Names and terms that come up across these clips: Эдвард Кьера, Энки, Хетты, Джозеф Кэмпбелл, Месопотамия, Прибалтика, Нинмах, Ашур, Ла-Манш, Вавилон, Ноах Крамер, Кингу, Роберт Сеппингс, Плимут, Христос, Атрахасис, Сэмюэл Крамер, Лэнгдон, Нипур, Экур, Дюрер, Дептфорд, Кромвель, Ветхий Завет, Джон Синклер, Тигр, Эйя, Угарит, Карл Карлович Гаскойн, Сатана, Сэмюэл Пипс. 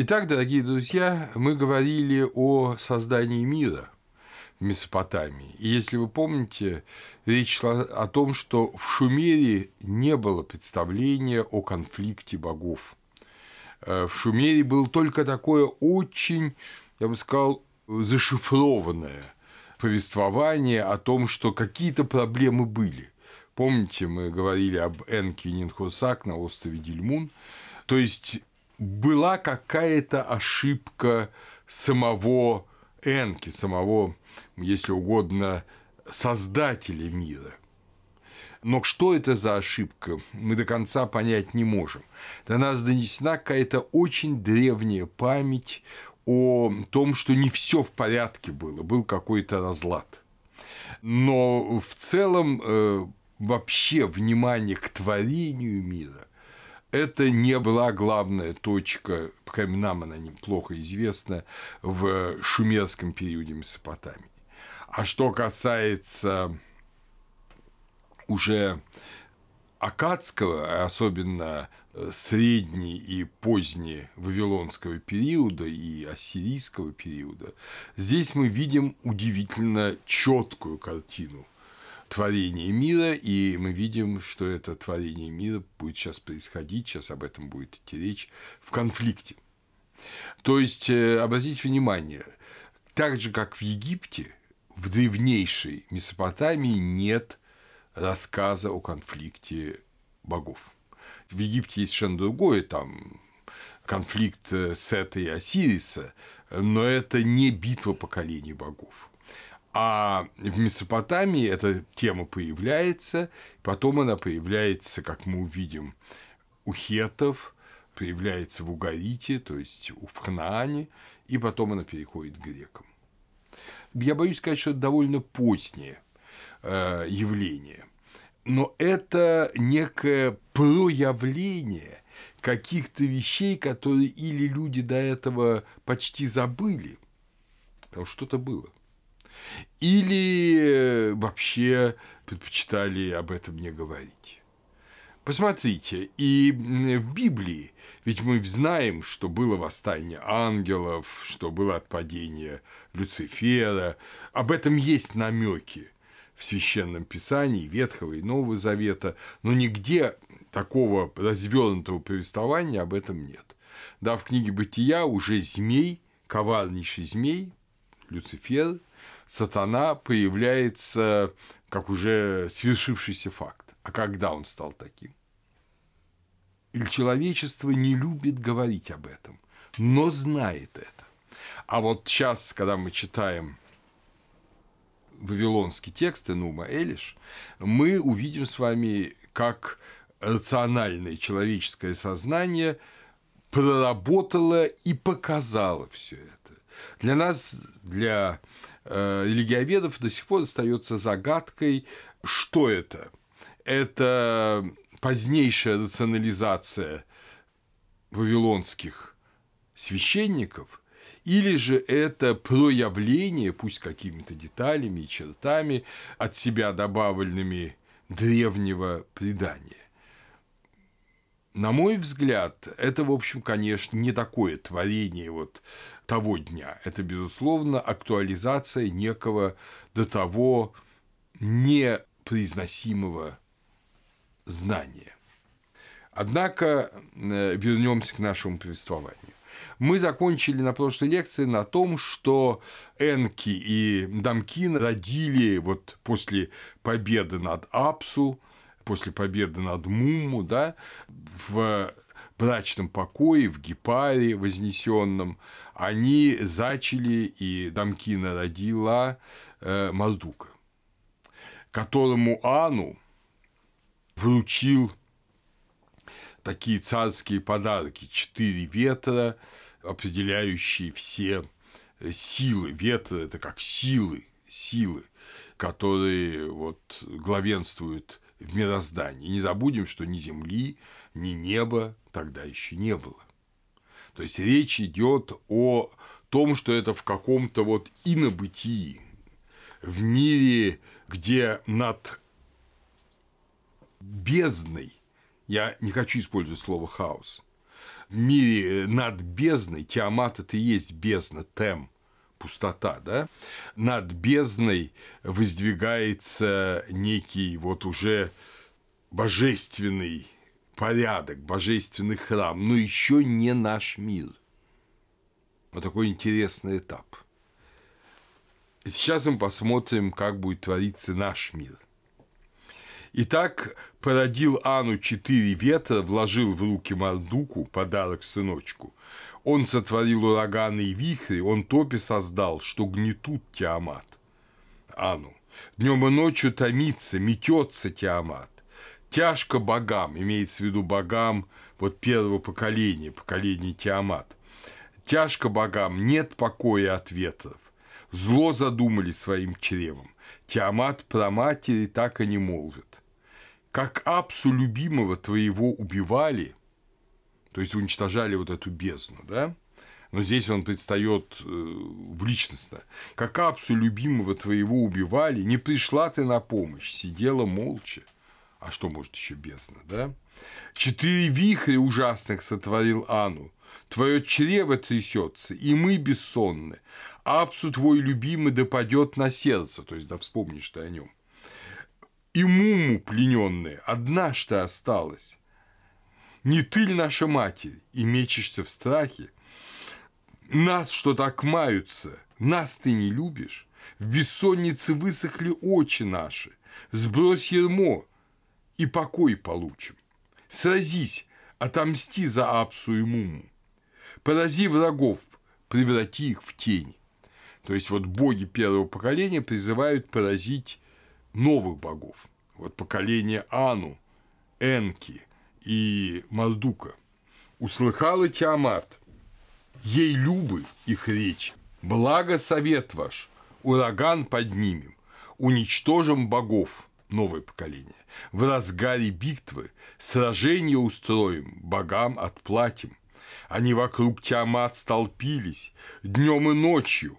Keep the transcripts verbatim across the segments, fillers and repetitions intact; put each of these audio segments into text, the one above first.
Итак, дорогие друзья, мы говорили о создании мира в Месопотамии. И если вы помните, речь шла о том, что в Шумере не было представления о конфликте богов. В Шумере было только такое очень, я бы сказал, зашифрованное повествование о том, что какие-то проблемы были. Помните, мы говорили об Энки и Нинхурсак на острове Дильмун. То есть была какая-то ошибка самого Энки, самого, если угодно, создателя мира. Но что это за ошибка, мы до конца понять не можем. До нас донесена какая-то очень древняя память о том, что не все в порядке было, был какой-то разлад. Но в целом вообще внимание к творению мира — это не была главная точка, по крайней мере, нам она неплохо известна, в шумерском периоде Месопотамии. А что касается уже аккадского, особенно средней и поздней вавилонского периода и ассирийского периода, здесь мы видим удивительно четкую картину творение мира, и мы видим, что это творение мира будет сейчас происходить, сейчас об этом будет идти речь, в конфликте. То есть, обратите внимание, так же, как в Египте, в древнейшей Месопотамии нет рассказа о конфликте богов. В Египте есть совершенно другое, там конфликт Сета и Осириса, но это не битва поколений богов. А в Месопотамии эта тема появляется, потом она появляется, как мы увидим, у хеттов, появляется в Угарите, то есть в Ханаане, и потом она переходит к грекам. Я боюсь сказать, что это довольно позднее явление, но это некое проявление каких-то вещей, которые или люди до этого почти забыли, потому что что-то было. Или вообще предпочитали об этом не говорить. Посмотрите, и в Библии, ведь мы знаем, что было восстание ангелов, что было отпадение Люцифера, об этом есть намеки в Священном Писании Ветхого и Нового Завета, но нигде такого развернутого повествования об этом нет. Да, в книге Бытия уже змей, коварнейший змей, Люцифер, Сатана появляется как уже свершившийся факт. А когда он стал таким? Или человечество не любит говорить об этом, но знает это. А вот сейчас, когда мы читаем вавилонский текст Энума Элиш, мы увидим с вами, как рациональное человеческое сознание проработало и показало все это. Для нас, для религиоведов до сих пор остается загадкой, что это. Это позднейшая рационализация вавилонских священников, или же это проявление, пусть какими-то деталями и чертами, от себя добавленными древнего предания. На мой взгляд, это, в общем, конечно, не такое творение вот того дня. Это, безусловно, актуализация некого до того непроизносимого знания. Однако вернемся к нашему повествованию. Мы закончили на прошлой лекции на том, что Энки и Дамкин родили вот после победы над Апсу, после победы над Мумму, да, в брачном покое, в Гипаре вознесенном, они зачали, и Дамкина родила э, Мардука, которому Ану вручил такие царские подарки, четыре ветра, определяющие все силы. Ветры – это как силы, силы, которые вот главенствуют в мироздании. Не забудем, что ни земли, ни неба тогда еще не было. То есть речь идет о том, что это в каком-то вот инобытии, в мире, где над бездной, я не хочу использовать слово хаос, в мире над бездной, Тиамат – это и есть бездна, тем, пустота, да, над бездной воздвигается некий вот уже божественный порядок, божественный храм, но еще не наш мир. Вот такой интересный этап. Сейчас мы посмотрим, как будет твориться наш мир. Итак, породил Ану четыре ветра, вложил в руки Мардуку, подарок сыночку. Он сотворил ураганы и вихри, он топи создал, что гнетут Тиамат, Ану. Днем и ночью томится, метется Тиамат. Тяжко богам, имеется в виду богам вот первого поколения, поколения Тиамат. Тяжко богам, нет покоя от ветров. Зло задумали своим чревом. Тиамат про матери так и не молвит. Как Апсу любимого твоего убивали, то есть уничтожали вот эту бездну, да? Но здесь он предстает э, в личностно. Как Апсу любимого твоего убивали, не пришла ты на помощь, сидела молча. А что может еще бездна, да? Четыре вихря ужасных сотворил Ану. Твое чрево трясется, и мы бессонны. Апсу твой любимый допадет на сердце, то есть да вспомнишь ты о нем. И Мумму плененная, одна ж ты осталась. Не ты ли наша матерь, и мечешься в страхе? Нас, что так маются, нас ты не любишь. В бессоннице высохли очи наши. Сбрось ярмо, и покой получим. Сразись, отомсти за Апсу и Мумму. Порази врагов, преврати их в тени. То есть, вот боги первого поколения призывают поразить новых богов. Вот поколение Ану, Энки и Мардука. Услыхала Тиамат, ей любы их речь. Благо совет ваш, ураган поднимем, уничтожим богов, новое поколение. В разгаре битвы сражение устроим, богам отплатим. Они вокруг Тиамат столпились днем и ночью.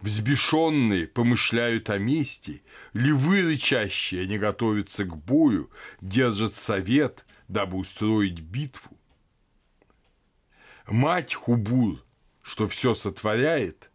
Взбешенные помышляют о мести, львы рычащие, они готовятся к бою, держат совет, дабы устроить битву. Мать Хубур, что все сотворяет,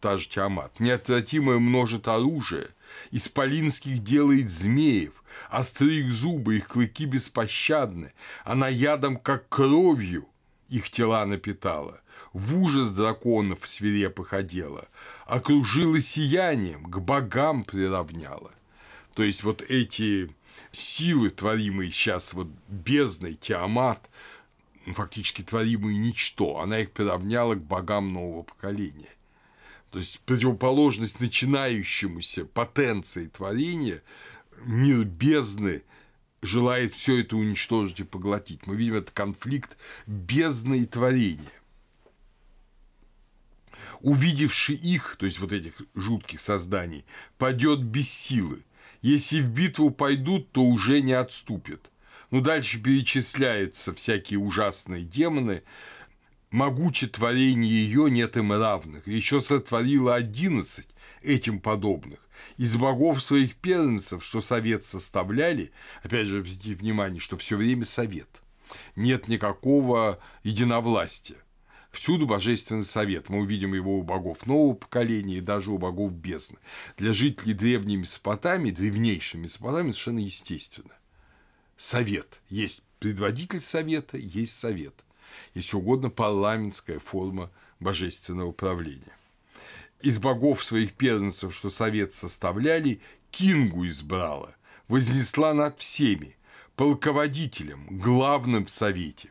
та же Тиамат, неотвратимое множит оружие, исполинских делает змеев, остры их зубы, их клыки беспощадны, она ядом, как кровью, их тела напитала, в ужас драконов свирепых одела, окружила сиянием, к богам приравняла. То есть, вот эти силы, творимые сейчас вот бездной, Тиамат, фактически творимые ничто, она их приравняла к богам нового поколения. То есть, противоположность начинающемуся потенции творения, мир бездны желает все это уничтожить и поглотить. Мы видим этот конфликт бездны и творения. Увидевший их, то есть, вот этих жутких созданий, падет без силы. Если в битву пойдут, то уже не отступят. Но дальше перечисляются всякие ужасные демоны. Могуче творение ее, нет им равных. Еще сотворила одиннадцать этим подобных. Из богов своих первенцев, что совет составляли, опять же, обратите внимание, что все время совет. Нет никакого единовластия. Всюду божественный совет. Мы увидим его у богов нового поколения и даже у богов бездны. Для жителей древней Месопотамии, древнейшей Месопотамии, совершенно естественно. Совет. Есть предводитель совета, есть совет. Если угодно, парламентская форма божественного управления. Из богов своих первенцев, что совет составляли, Кингу избрала, вознесла над всеми, полководителем, главным в совете.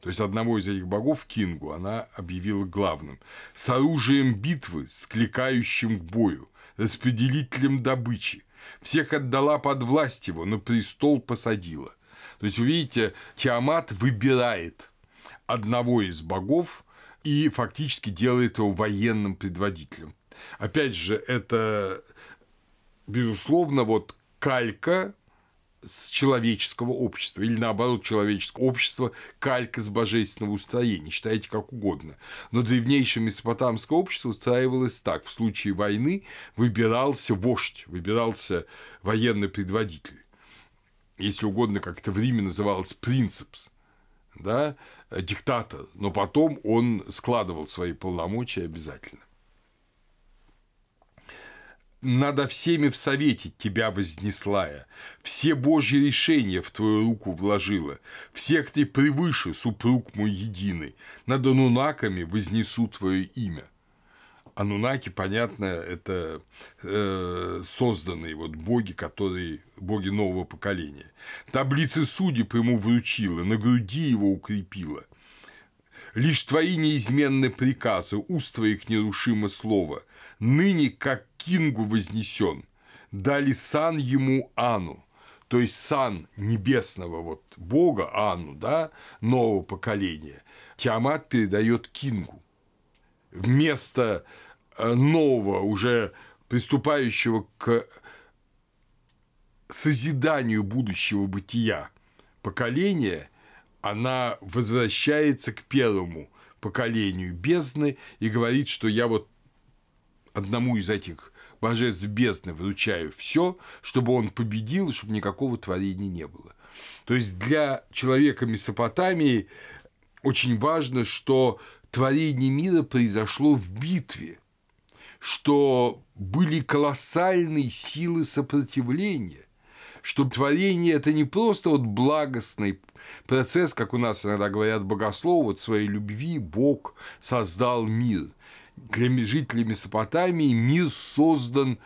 То есть, одного из этих богов, Кингу, она объявила главным. С оружием битвы, скликающим к бою, распределителем добычи. Всех отдала под власть его, на престол посадила. То есть, вы видите, Тиамат выбирает одного из богов и фактически делает его военным предводителем. Опять же, это, безусловно, вот калька с человеческого общества, или наоборот, человеческое общество – калька с божественного устроения, считайте как угодно. Но древнейшее месопотамское общество устраивалось так. В случае войны выбирался вождь, выбирался военный предводитель. Если угодно, как это в Риме называлось принцепс. да, диктата, но потом он складывал свои полномочия обязательно. «Надо всеми в совете тебя вознеслая, все Божьи решения в твою руку вложила, всех ты превыше, супруг мой единый, над анунаками вознесу твое имя». Анунаки, понятно, это э, созданные вот боги, которые, боги нового поколения. «Таблицы судеб ему вручила, на груди его укрепила. Лишь твои неизменны приказы, уст твоих нерушимо слово. Ныне, как Кингу вознесен, дали сан ему Ану». То есть, сан небесного вот бога Ану, да, нового поколения, Тиамат передает Кингу. Вместо нового, уже приступающего к созиданию будущего бытия поколения, она возвращается к первому поколению бездны и говорит, что я вот одному из этих божеств бездны вручаю все, чтобы он победил, чтобы никакого творения не было. То есть, для человека Месопотамии очень важно, что творение мира произошло в битве, что были колоссальные силы сопротивления, что творение – это не просто вот благостный процесс, как у нас иногда говорят богословы, вот своей любви Бог создал мир. Для жителей Месопотамии мир создан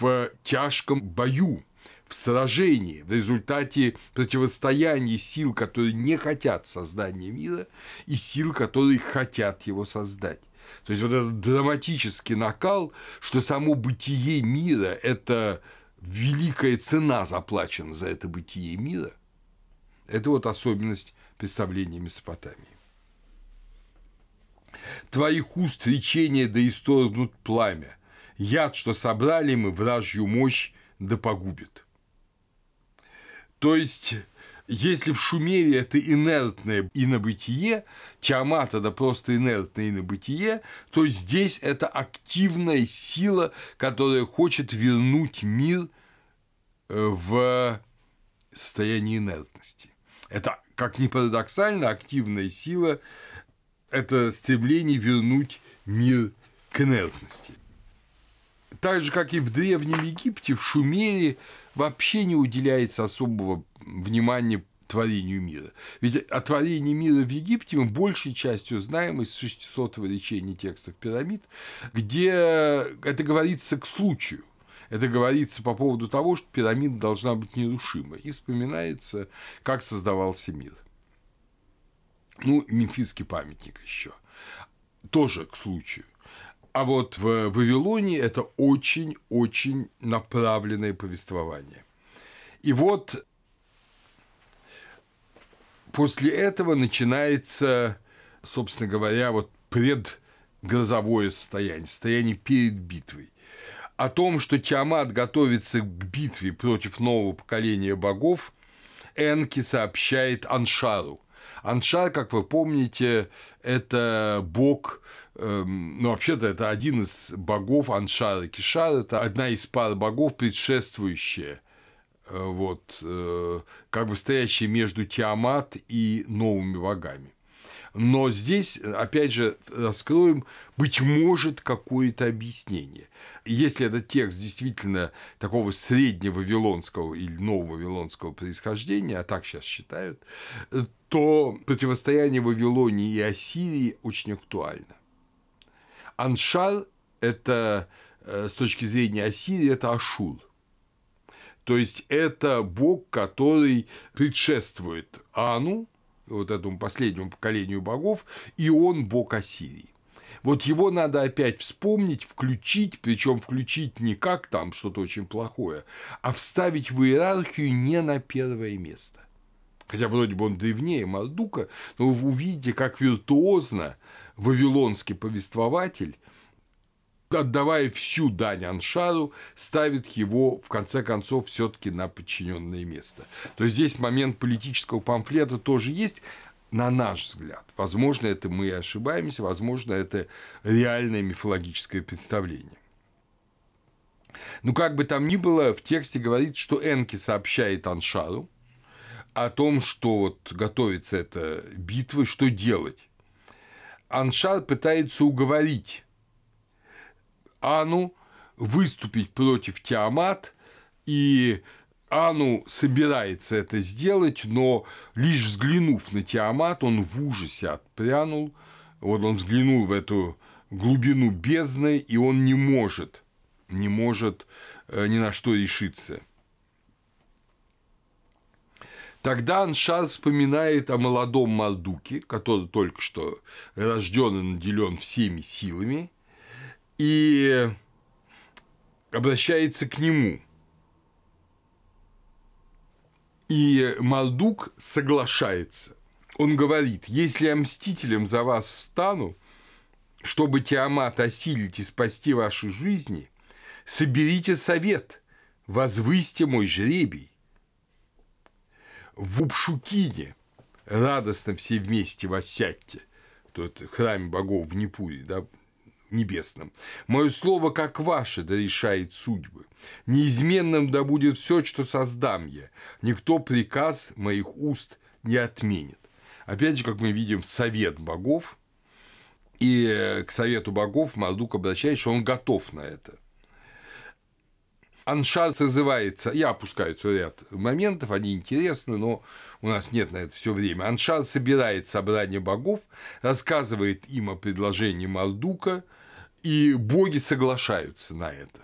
в тяжком бою, в сражении, в результате противостояния сил, которые не хотят создания мира, и сил, которые хотят его создать. То есть, вот этот драматический накал, что само бытие мира – это великая цена заплачена за это бытие мира, это вот особенность представления Месопотамии. «Твоих уст речения да исторгнут пламя, яд, что собрали мы, вражью мощь да погубит». То есть, если в Шумере это инертное инобытие, Тиамат – это просто инертное инобытие, то здесь это активная сила, которая хочет вернуть мир в состояние инертности. Это, как ни парадоксально, активная сила – это стремление вернуть мир к инертности. Так же, как и в Древнем Египте, в Шумере вообще не уделяется особого внимания творению мира. Ведь о творении мира в Египте мы большей частью знаем из шестисотого речения текстов пирамид, где это говорится к случаю. Это говорится по поводу того, что пирамида должна быть нерушима. И вспоминается, как создавался мир. Ну, мемфисский памятник еще тоже к случаю. А вот в Вавилоне это очень-очень направленное повествование. И вот после этого начинается, собственно говоря, вот предгрозовое состояние, состояние перед битвой. О том, что Тиамат готовится к битве против нового поколения богов, Энки сообщает Аншару. Аншар, как вы помните, это бог, ну, вообще-то, это один из богов Аншара и Кишара, это одна из пар богов, предшествующая, вот, как бы стоящая между Тиамат и новыми богами. Но здесь, опять же, раскроем, быть может, какое-то объяснение. Если этот текст действительно такого средневавилонского или нововавилонского происхождения, а так сейчас считают, то противостояние Вавилонии и Ассирии очень актуально. Аншар – это, с точки зрения Ассирии, это Ашур. То есть, это бог, который предшествует Ану, вот этому последнему поколению богов, и он бог Ассирии. Вот его надо опять вспомнить, включить, причем включить не как там что-то очень плохое, а вставить в иерархию не на первое место. Хотя вроде бы он древнее Мардука, но вы увидите, как виртуозно вавилонский повествователь, отдавая всю дань Аншару, ставит его, в конце концов, все-таки на подчиненное место. То есть, здесь момент политического памфлета тоже есть, на наш взгляд. Возможно, это мы и ошибаемся, возможно, это реальное мифологическое представление. Ну, как бы там ни было, в тексте говорит, что Энки сообщает Аншару, о том, что вот готовится эта битва, что делать. Аншар пытается уговорить Ану выступить против Тиамат, и Ану собирается это сделать, но лишь взглянув на Тиамат, он в ужасе отпрянул. Вот он взглянул в эту глубину бездны, и он не может, не может ни на что решиться. Тогда Аншар вспоминает о молодом Мардуке, который только что рожден и наделен всеми силами, и обращается к нему. И Мардук соглашается. Он говорит: если я мстителем за вас стану, чтобы Тиамат осилить и спасти ваши жизни, соберите совет, возвысьте мой жребий. В Упшукине радостно все вместе воссядьте, тот храм богов в Нипуре, да, небесном. Мое слово, как ваше, да решает судьбы. Неизменным да будет все, что создам я. Никто приказ моих уст не отменит. Опять же, как мы видим, совет богов. И к совету богов Мардук обращается, что он готов на это. Аншар созывается, я опускаю целый ряд моментов, они интересны, но у нас нет на это все время. Аншар собирает собрание богов, рассказывает им о предложении Мардука, и боги соглашаются на это.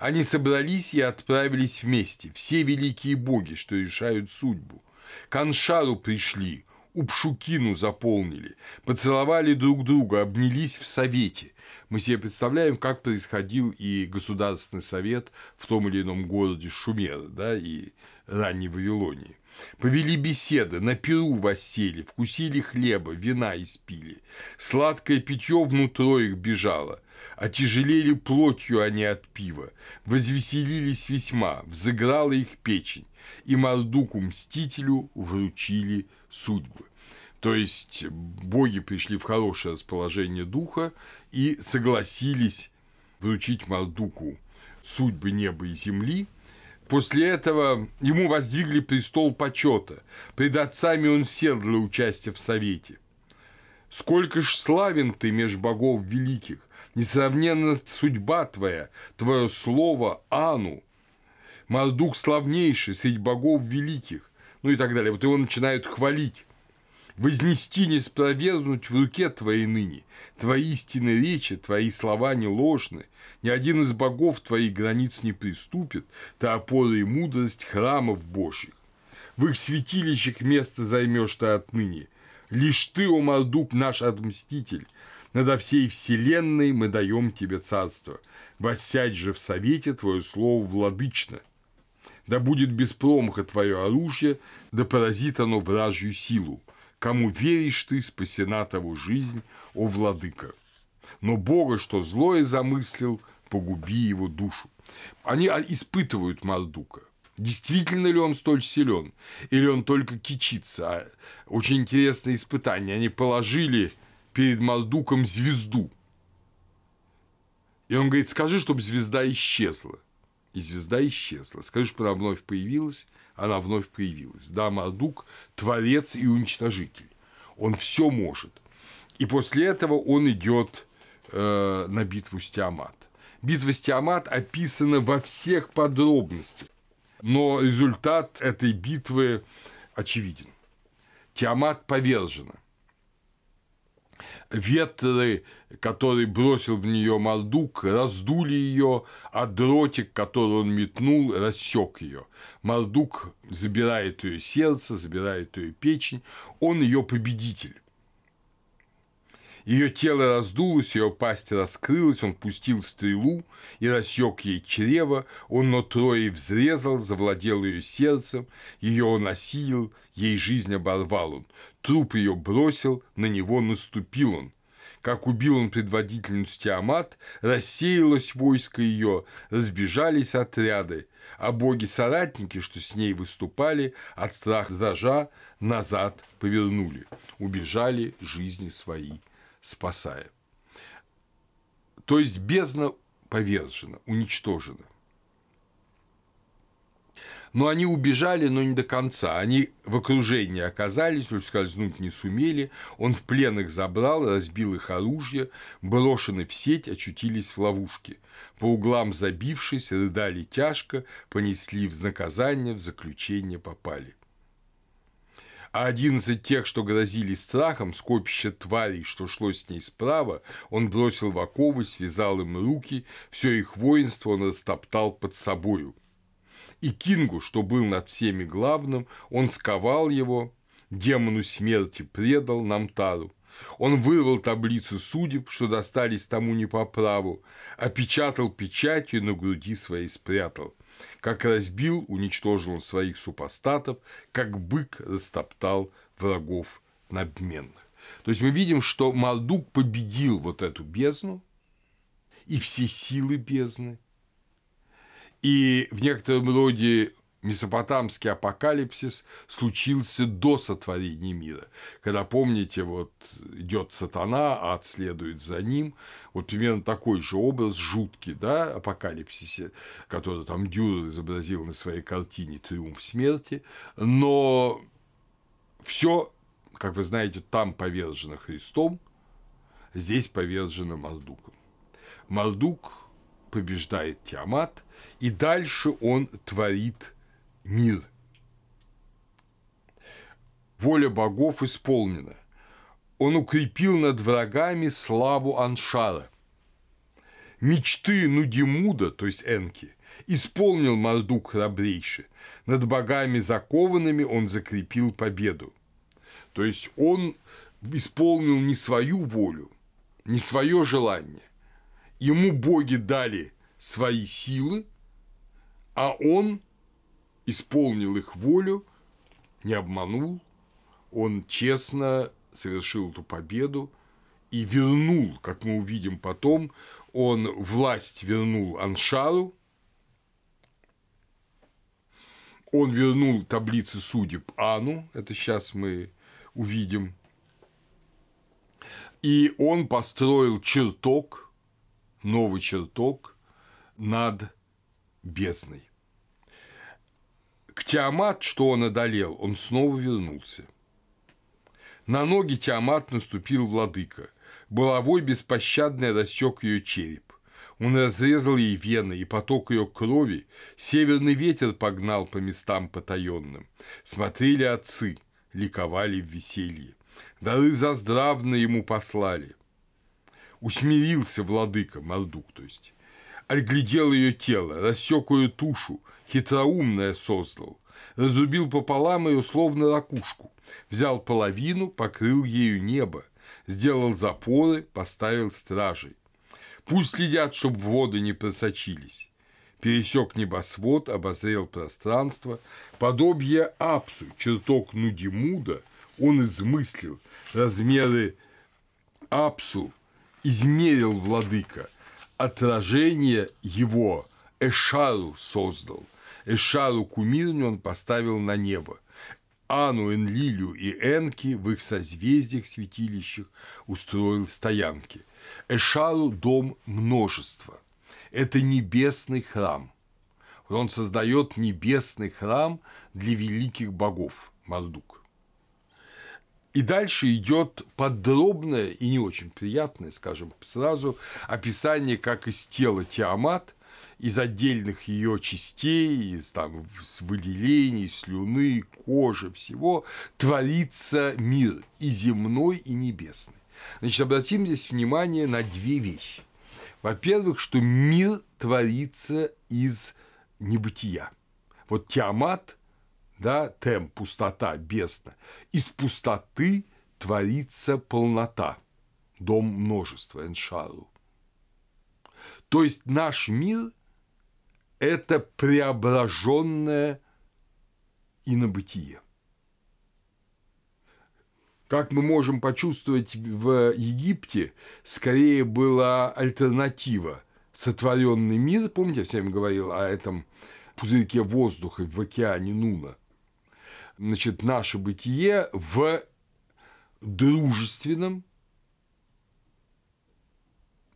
Они собрались и отправились вместе, все великие боги, что решают судьбу. К Аншару пришли, Упшукину заполнили, поцеловали друг друга, обнялись в совете. Мы себе представляем, как происходил и Государственный совет в том или ином городе Шумера, да, и ранней Вавилонии. Повели беседы, на пиру воссели, вкусили хлеба, вина испили. Сладкое питье внутрь их бежало, отяжелели плотью они от пива, возвеселились весьма, взыграла их печень, и Мардуку-мстителю вручили судьбы. То есть боги пришли в хорошее расположение духа и согласились вручить Мардуку судьбы неба и земли. После этого ему воздвигли престол почета. Пред отцами он сел для участия в совете. Сколько ж славен ты меж богов великих, несравненна судьба твоя, твое слово Ану. Мардук славнейший среди богов великих, ну и так далее. Вот его начинают хвалить. Вознести, не спровергнуть в руке твоей ныне, твои истинные речи, твои слова не ложны, ни один из богов твоих границ не приступит, ты опора и мудрость храмов божьих. В их святилищах место займешь ты отныне, лишь ты, о Мардук, наш отмститель, надо всей вселенной мы даем тебе царство, воссядь же в совете твое слово владычно. Да будет без промаха твое оружие, да поразит оно вражью силу. Кому веришь ты, спасена того жизнь, о владыка. Но бога, что злое замыслил, погуби его душу. Они испытывают Мардука. Действительно ли он столь силен, или он только кичится? Очень интересное испытание. Они положили перед Мардуком звезду. И он говорит: скажи, чтобы звезда исчезла. И звезда исчезла. Скажи, чтобы она вновь появилась. Она вновь появилась. Да, Мардук – творец и уничтожитель. Он все может. И после этого он идет э, на битву с Тиамат. Битва с Тиамат описана во всех подробностях. Но результат этой битвы очевиден. Тиамат повержена. Ветры, которые бросил в нее Мардук, раздули ее, а дротик, который он метнул, рассек ее. Мардук забирает ее сердце, забирает ее печень, он ее победитель. Ее тело раздулось, ее пасть раскрылась, он пустил стрелу и рассек ей чрево, он нутро ей взрезал, завладел ее сердцем, ее он осилил, ей жизнь оборвал он, труп ее бросил, на него наступил он. Как убил он предводительницу Тиамат, рассеялось войско ее, разбежались отряды, а боги-соратники, что с ней выступали, от страха дрожа назад повернули, убежали жизни свои, спасая. То есть бездна повержена, уничтожена. Но они убежали, но не до конца. Они в окружении оказались, ускользнуть не сумели. Он в плен их забрал, разбил их оружие, брошены в сеть, очутились в ловушке. По углам забившись, рыдали тяжко, понесли в наказание, в заключение попали. А одиннадцать тех, что грозили страхом, скопище тварей, что шло с ней справа, он бросил в оковы, связал им руки, все их воинство он растоптал под собою. И Кингу, что был над всеми главным, он сковал его, демону смерти предал Намтару. Он вырвал таблицу судеб, что достались тому не по праву, опечатал печатью и на груди своей спрятал. Как разбил, уничтожил он своих супостатов, как бык растоптал врагов надменных. То есть мы видим, что Мардук победил вот эту бездну и все силы бездны. И в некотором роде месопотамский апокалипсис случился до сотворения мира. Когда, помните, вот идет сатана, а ад следует за ним. Вот примерно такой же образ, жуткий, да, апокалипсисе, который там Дюрер изобразил на своей картине «Триумф смерти». Но все, как вы знаете, там повержено Христом, здесь повержено Мардуком. Мардук побеждает Тиамат, и дальше он творит мир. Воля богов исполнена. Он укрепил над врагами славу Аншара. Мечты Нудимуда, то есть Энки, исполнил Мардук храбрейше. Над богами закованными он закрепил победу. То есть он исполнил не свою волю, не свое желание. Ему боги дали свои силы, а он исполнил их волю, не обманул, он честно совершил эту победу и вернул, как мы увидим потом, он власть вернул Аншару, он вернул таблицы судеб Ану, это сейчас мы увидим, и он построил чертог, новый чертог над бездной. К Тиамат, что он одолел, он снова вернулся. На ноги Тиамат наступил владыка. Булавой беспощадно рассек ее череп. Он разрезал ей вены, и поток ее крови северный ветер погнал по местам потаенным. Смотрели отцы, ликовали в веселье. Дары заздравно ему послали. Усмирился владыка, Мардук, то есть. Оглядел ее тело, рассек ее тушу, хитроумное создал. Разрубил пополам ее, словно ракушку. Взял половину, покрыл ею небо. Сделал запоры, поставил стражей. Пусть следят, чтобы воды не просочились. Пересек небосвод, обозрел пространство. Подобие Апсу, чертог Нудимуда, он измыслил. Размеры Апсу измерил владыка, отражение его Эшарру создал. Эшарру кумирню он поставил на небо. Ану, Энлилю и Энки в их созвездиях святилищах устроил стоянки. Эшарру – дом множества. Это небесный храм. Он создает небесный храм для великих богов, Мардук. И дальше идет подробное и не очень приятное, скажем сразу, описание, как из тела Тиамат, из отдельных ее частей, из там выделений, слюны, кожи, всего, творится мир и земной, и небесный. Значит, обратим здесь внимание на две вещи. Во-первых, что мир творится из небытия. Вот Тиамат, да, тем, пустота, бездна. Из пустоты творится полнота, дом множества, Эншару. То есть наш мир – это преображенное инобытие. Как мы можем почувствовать, в Египте скорее была альтернатива. Сотворенный мир, помните, я всем говорил о этом пузырьке воздуха в океане Нуна. Значит, наше бытие в дружественном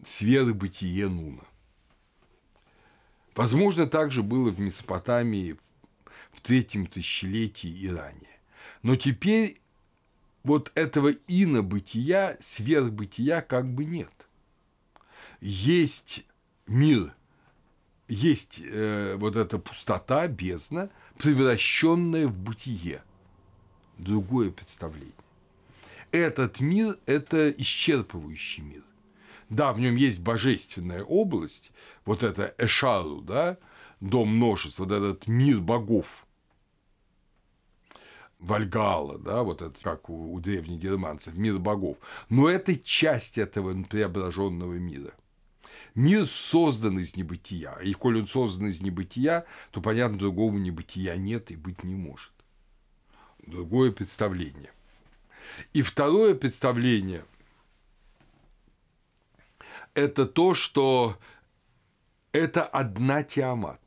сверхбытие Нуна. Возможно, также было в Месопотамии в третьем тысячелетии и ранее. Но теперь вот этого инобытия, сверхбытия как бы нет. Есть мир, есть э, вот эта пустота, бездна, превращенная в бытие. Другое представление. Этот мир – это исчерпывающий мир. Да, в нем есть божественная область, вот это Эшарру, да, дом множества, вот этот мир богов. Вальгалла, да, вот это как у, у древних германцев, мир богов. Но это часть этого преображенного мира. Мир создан из небытия. И коль он создан из небытия, то, понятно, другого небытия нет и быть не может. Другое представление. И второе представление – это то, что это одна Тиамат.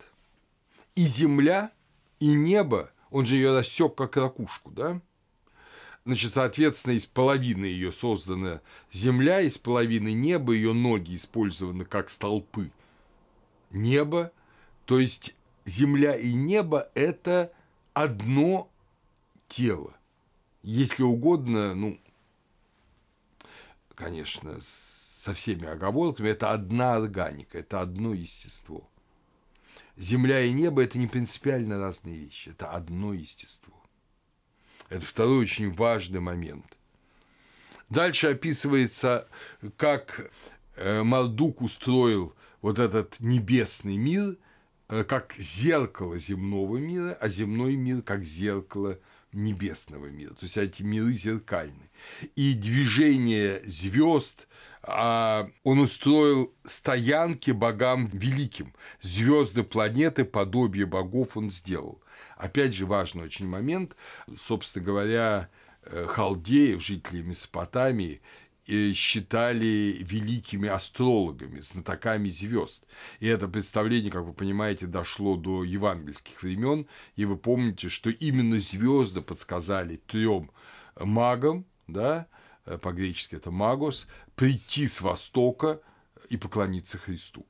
И земля, и небо, он же ее рассек как ракушку, да? Значит, соответственно, из половины ее создана земля, из половины небо, ее ноги использованы как столпы неба. То есть земля и небо – это одно тело. Если угодно, ну, конечно, со всеми оговорками, это одна органика, это одно естество. Земля и небо – это не принципиально разные вещи, это одно естество. Это второй очень важный момент. Дальше описывается, как Мардук устроил вот этот небесный мир как зеркало земного мира, а земной мир как зеркало небесного мира. То есть эти миры зеркальны. И движение звезд он устроил стоянки богам великим. Звезды планеты, подобие богов он сделал. Опять же, важный очень момент. Собственно говоря, халдеев, жителей Месопотамии, считали великими астрологами, знатоками звезд. И это представление, как вы понимаете, дошло до евангельских времен. И вы помните, что именно звезды подсказали трем магам, да, по-гречески это магос, прийти с востока и поклониться Христу.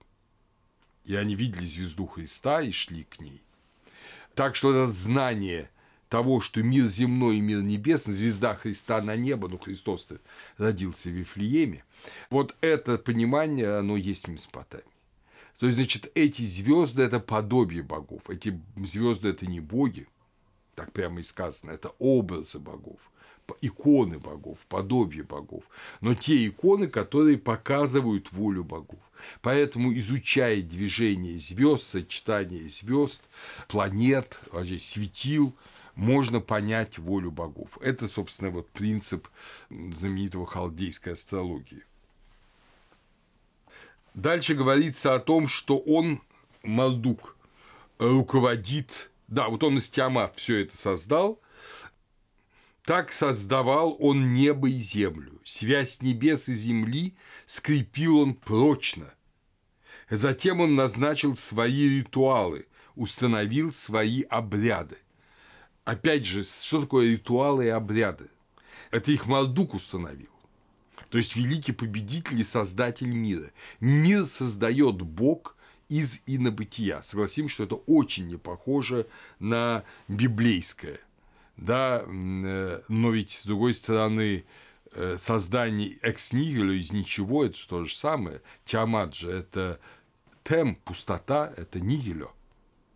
И они видели звезду Христа и шли к ней. Так что это знание того, что мир земной и мир небесный, звезда Христа на небо, ну, Христос-то родился в Вифлееме, вот это понимание, оно есть в Месопотамии. То есть, значит, эти звезды – это подобие богов, эти звезды – это не боги, так прямо и сказано, это образы богов, иконы богов, подобие богов, но те иконы, которые показывают волю богов. Поэтому, изучая движение звезд, сочетание звезд, планет, светил, можно понять волю богов. Это, собственно, вот принцип знаменитого халдейской астрологии. Дальше говорится о том, что он, Мардук, руководит... Да, вот он из Тиамат все это создал. Так создавал он небо и землю. Связь небес и земли скрепил он прочно. Затем он назначил свои ритуалы, установил свои обряды. Опять же, что такое ритуалы и обряды? Это их Мардук установил. То есть, великий победитель и создатель мира. Мир создает Бог из инобытия. Согласимся, что это очень не похоже на библейское. Да? Но ведь, с другой стороны, создание экс-нигилю из ничего – это то же самое. Тиамат же – это тем, пустота – это нигилю.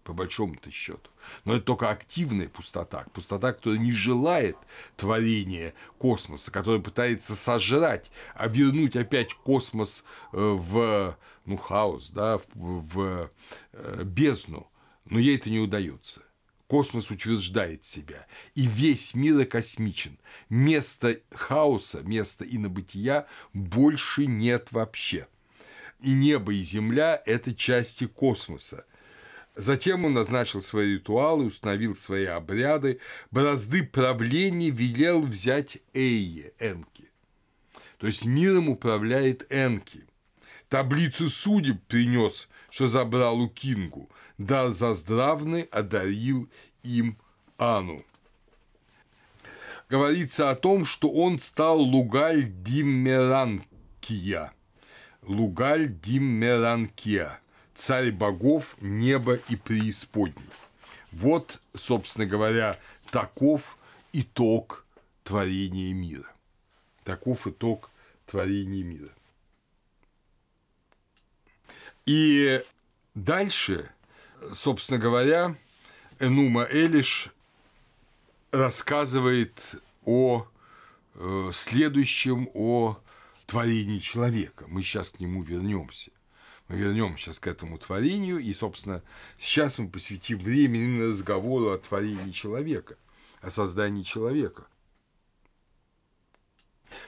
По большому-то счету. Но это только активная пустота. Пустота, которая не желает творения космоса, которая пытается сожрать, обернуть опять космос в ну, хаос, да, в, в бездну. Но ей это не удается. Космос утверждает себя. И весь мир космичен. Места хаоса, места инобытия больше нет вообще. И небо, и земля – это части космоса. Затем он назначил свои ритуалы, установил свои обряды, бразды правления велел взять Эйе, Энки. То есть миром управляет Энки. Таблицу судеб принес, что забрал у Кингу, дар заздравный одарил им Ану. Говорится о том, что он стал Лугаль-дим-меранкия. Лугаль-дим-меранкия. Царь богов, неба и преисподней. Вот, собственно говоря, таков итог творения мира. Таков итог творения мира. И дальше, собственно говоря, Энума Элиш рассказывает о э, следующем, о творении человека. Мы сейчас к нему вернемся. Мы вернемся сейчас к этому творению, и, собственно, сейчас мы посвятим время именно разговору о творении человека, о создании человека.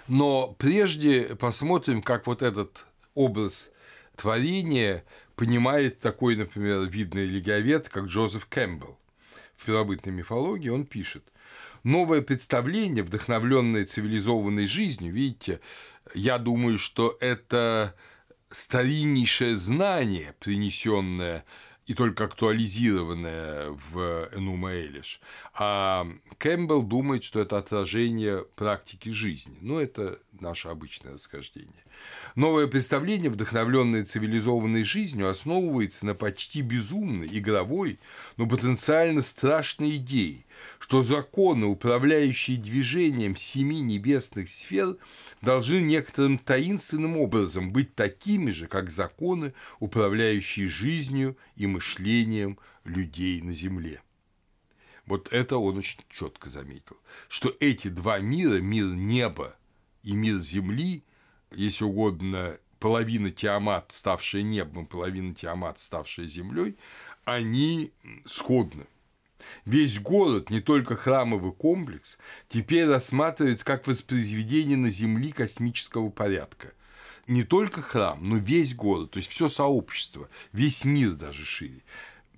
Но прежде посмотрим, как вот этот образ творения понимает такой, например, видный религиовед, как Джозеф Кэмпбелл. В первобытной мифологии он пишет: «Новое представление, вдохновленное цивилизованной жизнью», видите, я думаю, что это стариннейшее знание, принесенное и только актуализированное в Энума Элиш, а Кэмпбелл думает, что это отражение практики жизни. Но это наше обычное расхождение. Новое представление, вдохновленное цивилизованной жизнью, основывается на почти безумной, игровой, но потенциально страшной идее, что законы, управляющие движением семи небесных сфер, должны некоторым таинственным образом быть такими же, как законы, управляющие жизнью и мышлением людей на Земле. Вот это он очень четко заметил, что эти два мира, мир неба и мир Земли, если угодно, половина Тиамат, ставшая небом, половина Тиамат, ставшая землей, они сходны. Весь город, не только храмовый комплекс, теперь рассматривается как воспроизведение на Земле космического порядка. Не только храм, но весь город, то есть все сообщество, весь мир даже шире.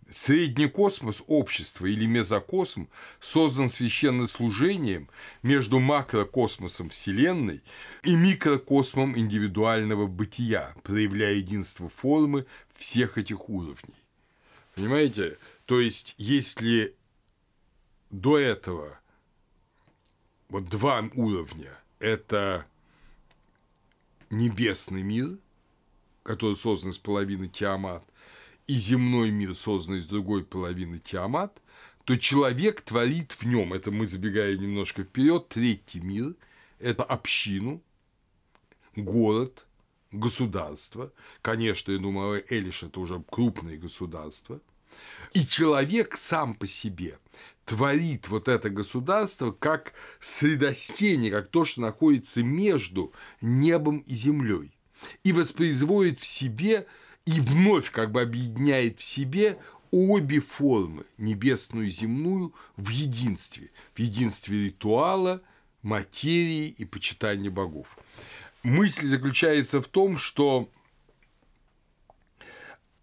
Средний космос общества или мезокосм создан священнослужением между макрокосмосом Вселенной и микрокосмом индивидуального бытия, проявляя единство формы всех этих уровней. Понимаете? То есть, если до этого вот два уровня – это небесный мир, который создан из половины Тиамат, и земной мир, созданный из другой половины Тиамат, то человек творит в нем, это мы забегаем немножко вперед, третий мир – это общину, город, государство. Конечно, я думаю, Элиш – это уже крупное государство. И человек сам по себе творит вот это государство как средостение, как то, что находится между небом и землей, и воспроизводит в себе, и вновь как бы объединяет в себе обе формы, небесную и земную, в единстве, в единстве ритуала, материи и почитания богов. Мысль заключается в том, что,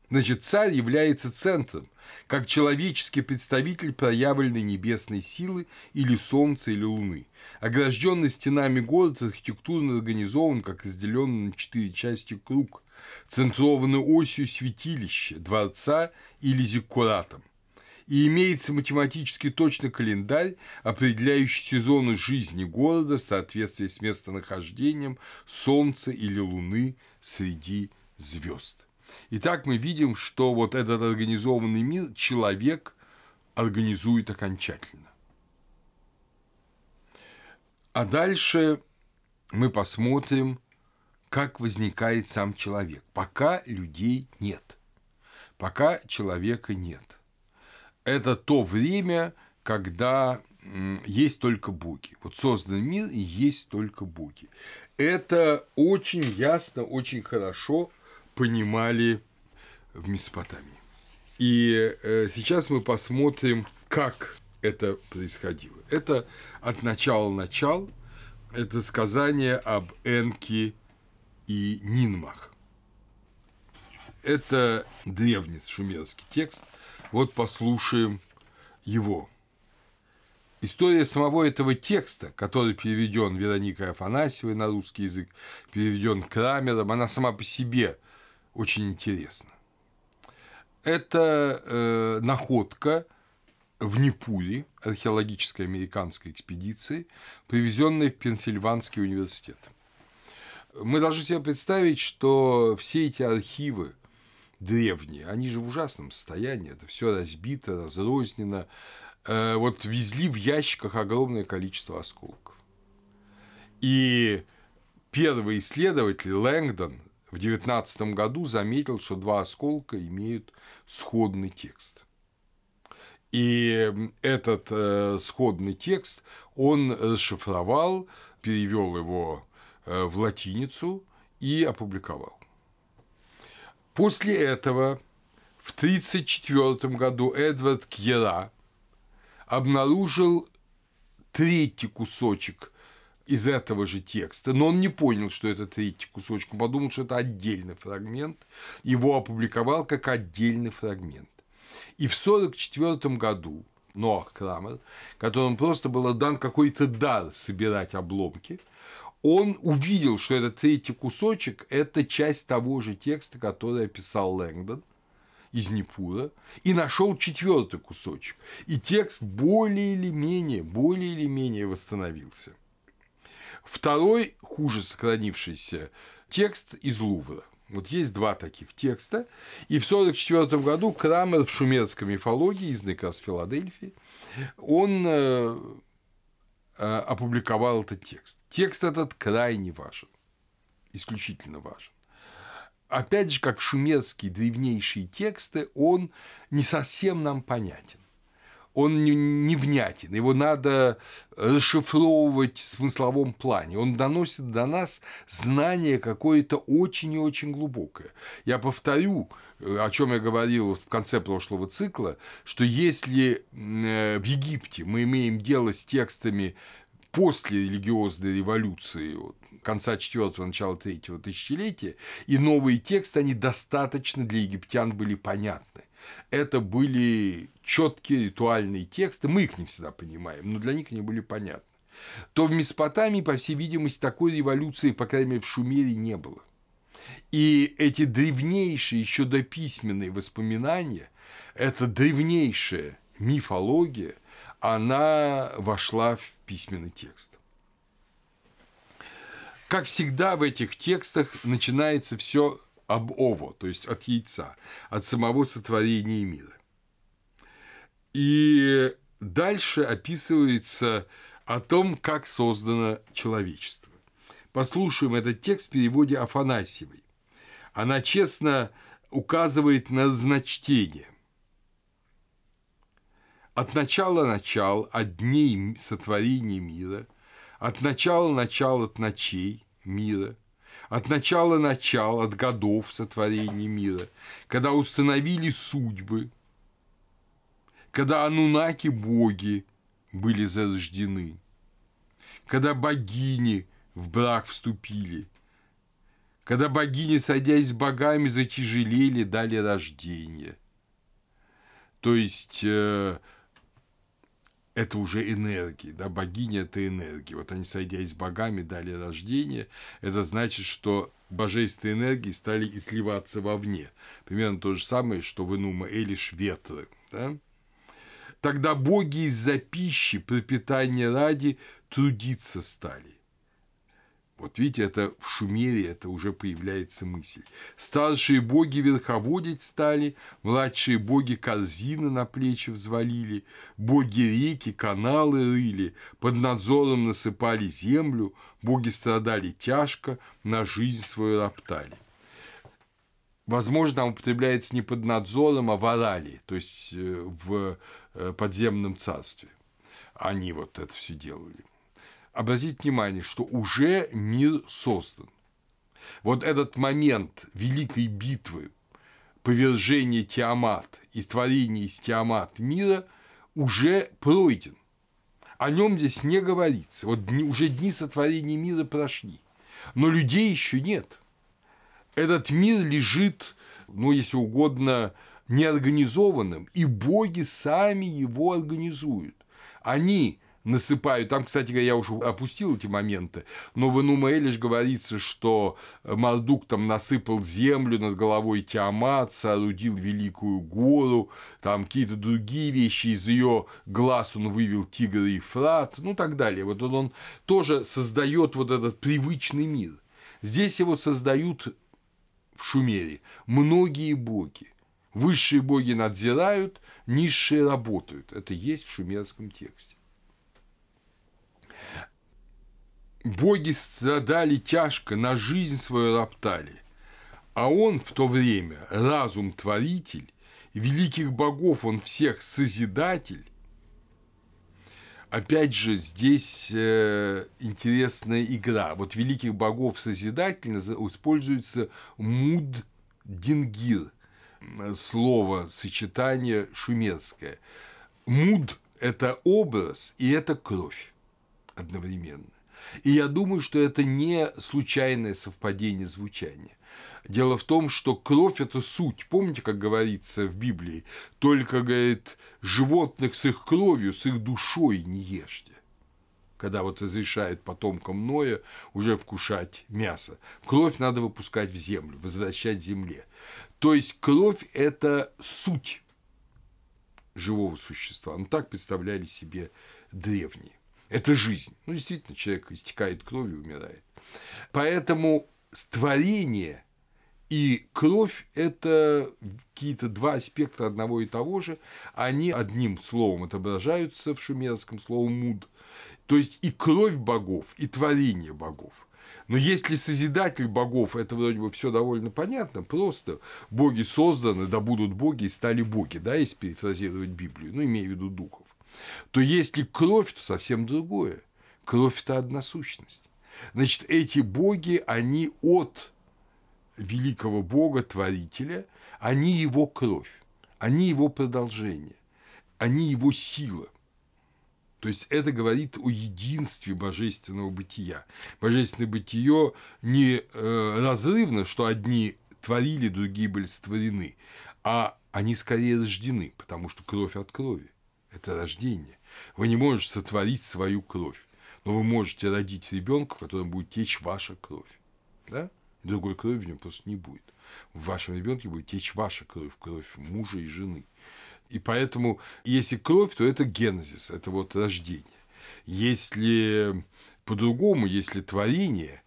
значит, царь является центром, как человеческий представитель проявленной небесной силы или солнца, или луны. Огражденный стенами город архитектурно организован, как разделенный на четыре части круг, центрованный осью святилища, дворца или зиккуратом. И имеется математически точный календарь, определяющий сезоны жизни города в соответствии с местонахождением солнца или луны среди звезд. Итак, мы видим, что вот этот организованный мир человек организует окончательно. А дальше мы посмотрим, как возникает сам человек. Пока людей нет. Пока человека нет. Это то время, когда есть только боги. Вот создан мир, и есть только боги. Это очень ясно, очень хорошо понимали в Месопотамии. И сейчас мы посмотрим, как это происходило. Это от начала начал, это сказание об Энки и Нинмах. Это древний шумерский текст. Вот послушаем его. История самого этого текста, который переведен Вероникой Афанасьевой на русский язык, переведен Крамером, она сама по себе очень интересно. Это э, находка в Нипуре, археологической американской экспедиции, привезенной в Пенсильванский университет. Мы должны себе представить, что все эти архивы, древние, они же в ужасном состоянии, это все разбито, разрознено. Вот везли в ящиках огромное количество осколков. И первый исследователь Лэнгдон в девятнадцатом году заметил, что два осколка имеют сходный текст. И этот э, сходный текст он расшифровал, перевел его э, в латиницу и опубликовал. После этого в тысяча девятьсот тридцать четвёртом году Эдвард Кьера обнаружил третий кусочек из этого же текста, но он не понял, что это третий кусочек, он подумал, что это отдельный фрагмент, его опубликовал как отдельный фрагмент. И в сорок четвёртом году Ноах Крамер, которому просто был дан какой-то дар собирать обломки, он увидел, что этот третий кусочек – это часть того же текста, который описал Лэнгдон из Нипура, и нашел четвертый кусочек. И текст более или менее, более или менее восстановился. Второй, хуже сохранившийся текст из Лувра. Вот есть два таких текста. И в сорок четвёртом году Крамер в шумерской мифологии, издан как раз в Филадельфии, он опубликовал этот текст. Текст этот крайне важен, исключительно важен. Опять же, как в шумерские древнейшие тексты, он не совсем нам понятен. Он невнятен, его надо расшифровывать в смысловом плане. Он доносит до нас знание какое-то очень и очень глубокое. Я повторю, о чем я говорил в конце прошлого цикла, что если в Египте мы имеем дело с текстами после религиозной революции, конца четвёртого, начала третьего тысячелетия, и новые тексты, они достаточно для египтян были понятны. Это были четкие ритуальные тексты, мы их не всегда понимаем, но для них они были понятны. То в Месопотамии, по всей видимости, такой революции, по крайней мере, в Шумере не было. И эти древнейшие, еще дописьменные воспоминания, эта древнейшая мифология, она вошла в письменный текст. Как всегда в этих текстах начинается все об ово, то есть от яйца, от самого сотворения мира. И дальше описывается о том, как создано человечество. Послушаем этот текст в переводе Афанасьевой. Она честно указывает на разночтение. От начала начал, от дней сотворения мира, от начала начал, от ночей мира, от начала начал, от годов сотворения мира, когда установили судьбы, когда анунаки боги были зарождены, когда богини в брак вступили, когда богини, садясь с богами, затяжелели, дали рождение. То есть э, это уже энергия, да, богиня – это энергия. Вот они, садясь с богами, дали рождение. Это значит, что божественные энергии стали и сливаться вовне. Примерно то же самое, что в Энума Элиш ветры, да? Тогда боги из-за пищи, пропитания ради, трудиться стали. Вот видите, это в Шумере это уже появляется мысль. Старшие боги верховодить стали, младшие боги корзины на плечи взвалили, боги реки, каналы рыли, под надзором насыпали землю, боги страдали тяжко, на жизнь свою роптали. Возможно, там употребляется не под надзором, а в орали, то есть в подземном царстве. Они вот это все делали. Обратите внимание, что уже мир создан. Вот этот момент великой битвы, повержения Тиамат и творения из Тиамат мира уже пройден. О нем здесь не говорится. Вот уже дни сотворения мира прошли, но людей еще нет. Этот мир лежит, ну, если угодно, неорганизованным, и боги сами его организуют. Они насыпают, там, кстати говоря, я уже опустил эти моменты, но в Энума Элиш говорится, что Мардук там насыпал землю над головой Тиамат, соорудил великую гору, там какие-то другие вещи, из ее глаз он вывел тигр и Ефрат, ну, так далее. Вот он, он тоже создает вот этот привычный мир. Здесь его создают в Шумере многие боги. Высшие боги надзирают, низшие работают. Это есть в шумерском тексте. Боги страдали тяжко, на жизнь свою роптали. А он в то время, разум-творитель, великих богов он всех созидатель. Опять же, здесь э, интересная игра. Вот великих богов созидатель используется муд-дингир. Слово, сочетание шумерское. Муд – это образ, и это кровь одновременно. И я думаю, что это не случайное совпадение звучания. Дело в том, что кровь – это суть. Помните, как говорится в Библии? Только, говорит, животных с их кровью, с их душой не ешьте. Когда вот разрешает потомкам Ноя уже вкушать мясо. Кровь надо выпускать в землю, возвращать земле. То есть, кровь – это суть живого существа. Ну, так представляли себе древние. Это жизнь. Ну, действительно, человек истекает кровью и умирает. Поэтому творение и кровь – это какие-то два аспекта одного и того же. Они одним словом отображаются в шумерском слове «муд». То есть, и кровь богов, и творение богов. Но если созидатель богов, это вроде бы все довольно понятно, просто боги созданы, да будут боги и стали боги, да, если перефразировать Библию, ну, имея в виду духов, то если кровь, то совсем другое. Кровь – это одна сущность. Значит, эти боги, они от великого бога-творителя, они его кровь, они его продолжение, они его сила. То есть, это говорит о единстве божественного бытия. Божественное бытие не разрывно, что одни творили, другие были сотворены, а они скорее рождены, потому что кровь от крови – это рождение. Вы не можете сотворить свою кровь, но вы можете родить ребенка, в котором будет течь ваша кровь. Да? Другой крови в нем просто не будет. В вашем ребенке будет течь ваша кровь, кровь мужа и жены. И поэтому, если кровь, то это генезис, это вот рождение. Если по-другому, если творение,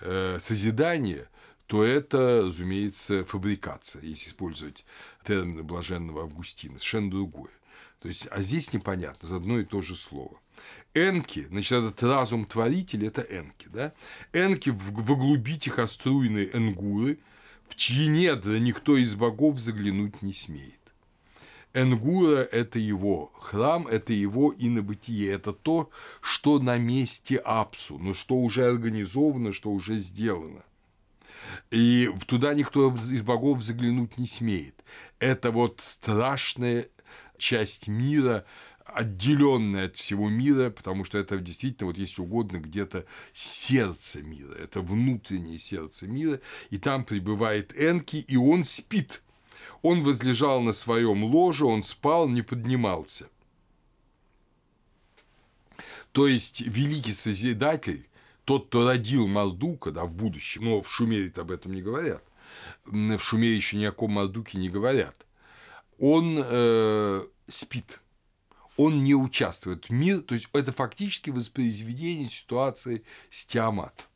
созидание, то это, разумеется, фабрикация, если использовать термины блаженного Августина, совершенно другое. То есть, а здесь непонятно, за одно и то же слово. Энки, значит, этот разум-творитель – это энки, да? Энки во глуби тихоструйной энгуры, в чьи недра никто из богов заглянуть не смеет. Энгура – это его храм, это его инобытие, это то, что на месте Апсу, но что уже организовано, что уже сделано. И туда никто из богов заглянуть не смеет. Это вот страшная часть мира, отделенная от всего мира, потому что это действительно, вот если угодно, где-то сердце мира, это внутреннее сердце мира, и там пребывает Энки, и он спит. Он возлежал на своем ложе, он спал, не поднимался. То есть, великий Созидатель, тот, кто родил Мардука, да, в будущем, но в Шумере-то об этом не говорят, в Шумере еще ни о ком Мардуке не говорят, он э, спит, он не участвует в мире, то есть, это фактически воспроизведение ситуации с Тиамат.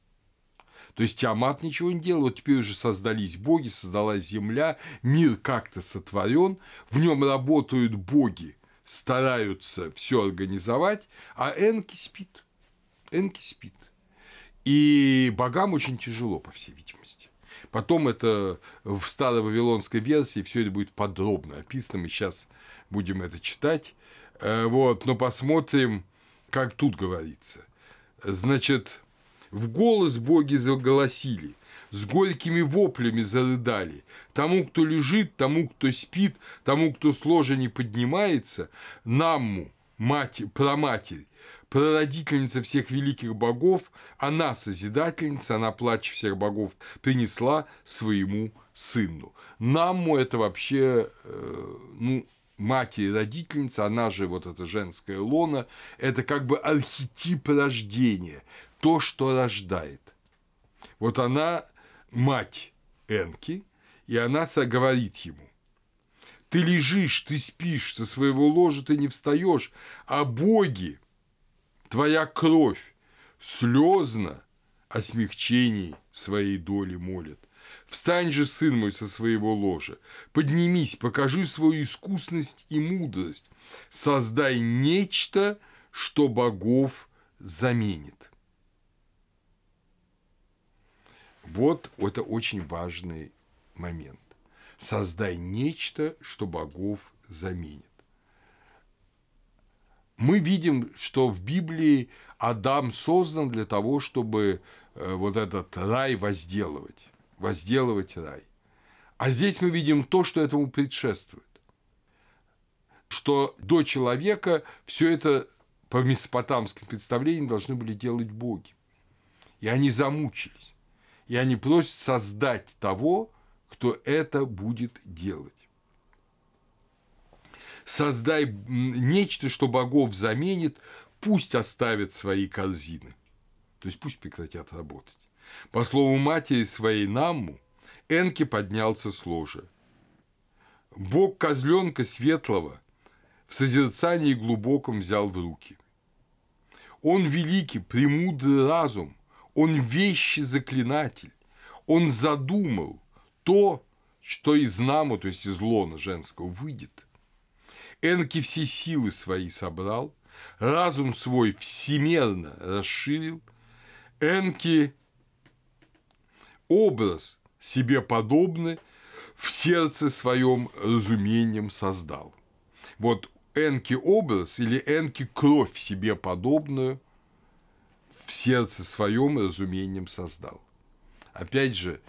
То есть, Тиамат ничего не делал, вот теперь уже создались боги, создалась земля, мир как-то сотворен, в нем работают боги, стараются все организовать, а Энки спит, Энки спит. И богам очень тяжело, по всей видимости. Потом это в старовавилонской версии все это будет подробно описано, мы сейчас будем это читать, вот, но посмотрим, как тут говорится. Значит... В голос боги заголосили, с горькими воплями зарыдали. Тому, кто лежит, тому, кто спит, тому, кто с ложа не поднимается, Намму, мать, праматерь, прародительница всех великих богов, она созидательница, она плач всех богов принесла своему сыну. Намму – это вообще, э, ну, мать и родительница, она же вот эта женская лона, это как бы архетип рождения, то, что рождает. Вот она мать Энки, и она говорит ему: ты лежишь, ты спишь, со своего ложа ты не встаешь, а боги, твоя кровь, слезно о смягчении своей доли молят. Встань же, сын мой, со своего ложа, поднимись, покажи свою искусность и мудрость, создай нечто, что богов заменит. Вот это очень важный момент. Создай нечто, что богов заменит. Мы видим, что в Библии Адам создан для того, чтобы вот этот рай возделывать. Возделывать рай. А здесь мы видим то, что этому предшествует. Что до человека все это по месопотамским представлениям должны были делать боги. И они замучились. И они просят создать того, кто это будет делать. Создай нечто, что богов заменит, пусть оставят свои корзины. То есть, пусть прекратят работать. По слову матери своей Намму, Энки поднялся с ложа. Бог козленка светлого в созерцании глубоком взял в руки. Он великий, премудрый разум, он вещий заклинатель, он задумал то, что из Намму, то есть из лона женского, выйдет. Энки все силы свои собрал, разум свой всемерно расширил, Энки образ себе подобный в сердце своем разумением создал. Вот Энки образ или Энки кровь себе подобную в сердце своем разумением создал. Опять же,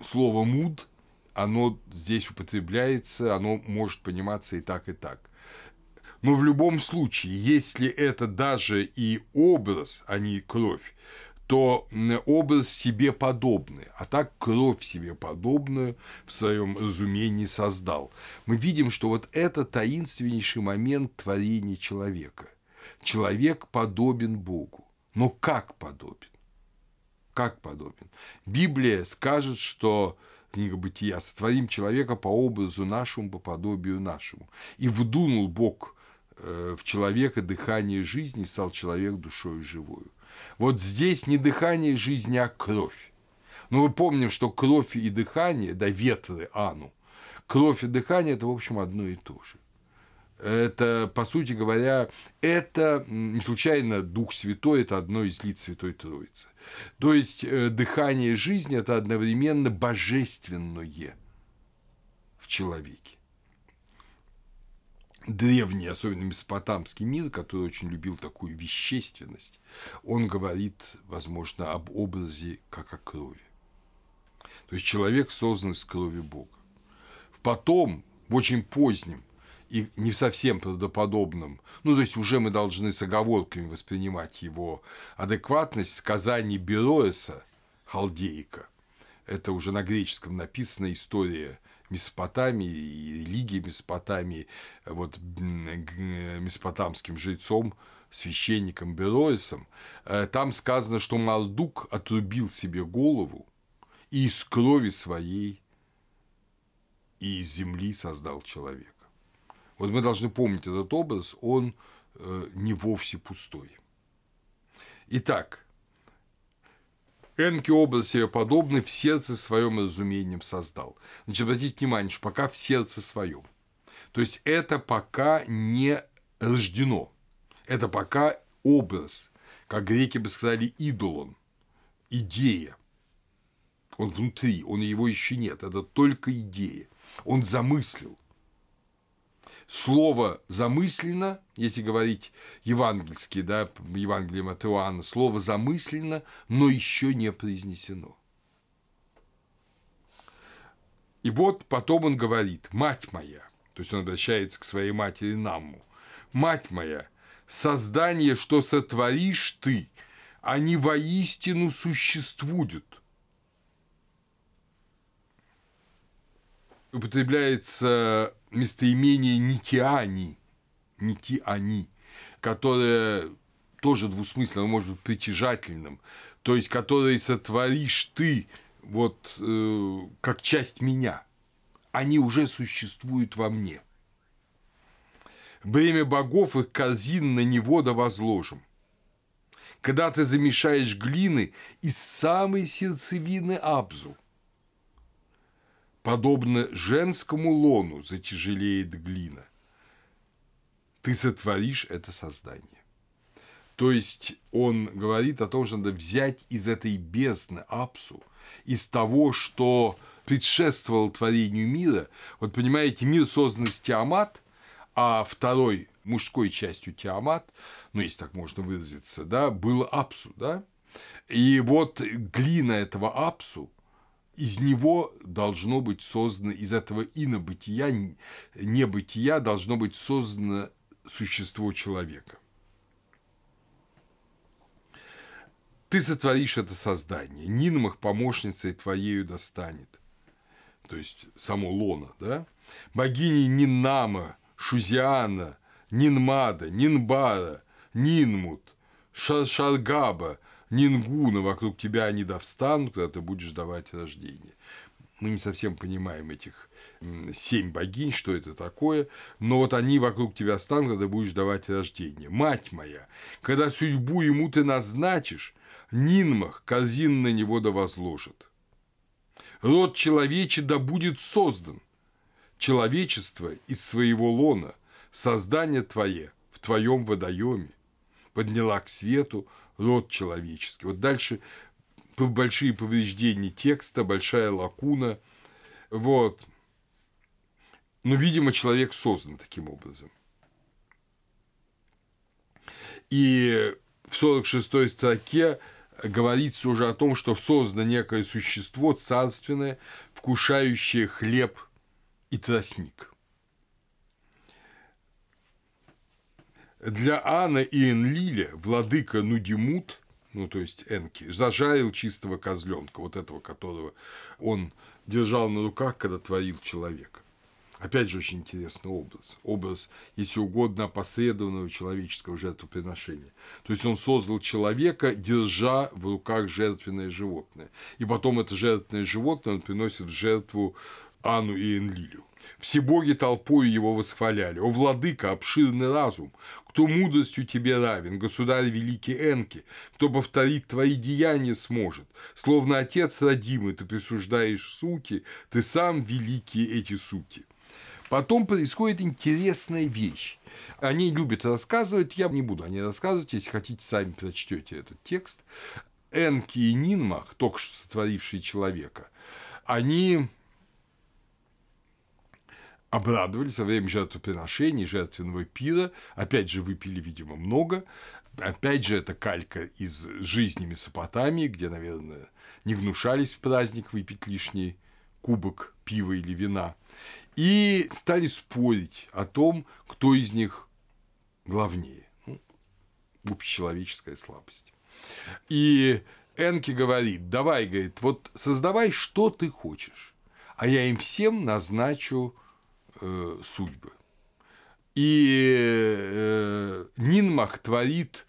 слово «муд», оно здесь употребляется, оно может пониматься и так, и так. Но в любом случае, если это даже и образ, а не кровь, то образ себе подобный, а так кровь себе подобную в своем разумении создал. Мы видим, что вот это таинственнейший момент творения человека. Человек подобен Богу. Но как подобен? Как подобен? Библия скажет, что Книга Бытия, сотворим человека по образу нашему, по подобию нашему. И вдунул Бог в человека дыхание жизни, стал человек душою живою. Вот здесь не дыхание жизни, а кровь. Но мы помним, что кровь и дыхание, да ветры Ану, кровь и дыхание – это, в общем, одно и то же. Это, по сути говоря, это не случайно Дух Святой – это одно из лиц Святой Троицы. То есть, дыхание жизни – это одновременно божественное в человеке. Древний, особенно месопотамский мир, который очень любил такую вещественность, он говорит, возможно, об образе как о крови. То есть, человек создан из крови Бога. Потом, в очень позднем, и не совсем правдоподобным, ну, то есть, уже мы должны с оговорками воспринимать его адекватность, сказаний Бероэса, халдейка, это уже на греческом написана история Месопотамии и религии Месопотамии, вот месопотамским жрецом, священником Бероэсом, там сказано, что Мардук отрубил себе голову и из крови своей и из земли создал человека. Вот мы должны помнить этот образ, он э, не вовсе пустой. Итак, Энки образ себе подобный в сердце своем разумением создал. Значит, обратите внимание, что пока в сердце своем. То есть, это пока не рождено. Это пока образ, как греки бы сказали, идолон, идея. Он внутри, он его еще нет, это только идея. Он замыслил. Слово «замысленно», если говорить евангельски, да, Евангелие от Иоанна, слово «замысленно», но еще не произнесено. И вот потом он говорит: «Мать моя», то есть он обращается к своей матери Намму, «Мать моя, создание, что сотворишь ты, они воистину существуют». Употребляется местоимение «нитиани», «нитиани», которое тоже двусмысленно, может быть, притяжательным, то есть, которое сотворишь ты вот, э, как часть меня, они уже существуют во мне. Бремя богов их корзин на него да возложим. когда ты замешаешь глины из самой сердцевины Апсу. Подобно женскому лону затяжелеет глина. Ты сотворишь это создание. То есть он говорит о том, что надо взять из этой бездны Апсу, из того, что предшествовало творению мира. Вот понимаете, мир создан из Тиамат, а второй мужской частью Тиамат, ну, если так можно выразиться, да, был Апсу, да? И вот глина этого Апсу, из него должно быть создано, из этого инобытия, небытия должно быть создано существо человека. Ты сотворишь это создание, Нинмах помощницей твоею достанет. То есть, само лоно, да? Богини Ниннама, Шузиана, Нинмада, Нинбара, Нинмут, Шаргаба, Нингуна, вокруг тебя они довстанут, когда ты будешь давать рождение. Мы не совсем понимаем этих семь богинь, что это такое, но вот они вокруг тебя станут, когда ты будешь давать рождение. Мать моя, когда судьбу ему ты назначишь, Нинмах корзин на него да возложит. Род человече да будет создан. Человечество из своего лона, создание твое в твоем водоеме, подняла к свету род человеческий. Вот дальше большие повреждения текста, большая лакуна. Вот. Но, видимо, человек создан таким образом. И в сорок шестой строке говорится уже о том, что создано некое существо царственное, вкушающее хлеб и тростник. Для Ана и Энлиля владыка Нудимут, ну, то есть Энки, зажарил чистого козленка, вот этого, которого он держал на руках, когда творил человека. Опять же, очень интересный образ. Образ, если угодно, опосредованного человеческого жертвоприношения. То есть, он создал человека, держа в руках жертвенное животное. И потом это жертвенное животное он приносит в жертву Ану и Энлилю. Все боги толпою его восхваляли. «О, владыка, обширный разум! Кто мудростью тебе равен, государь великий Энки, кто повторить твои деяния сможет? Словно отец родимый, ты присуждаешь сути, ты сам великие эти сути». Потом происходит интересная вещь. Они любят рассказывать, я не буду о ней рассказывать, если хотите, сами прочтете этот текст. Энки и Нинмах, только что сотворившие человека, они обрадовались во время жертвоприношений, жертвенного пира. Опять же, выпили, видимо, много. Опять же, это калька из жизни Месопотамии, где, наверное, не гнушались в праздник выпить лишний кубок пива или вина. И стали спорить о том, кто из них главнее. Ну, общечеловеческая слабость. И Энки говорит, давай, говорит, вот создавай, что ты хочешь, а я им всем назначу э, судьбы. И э, Нинмах творит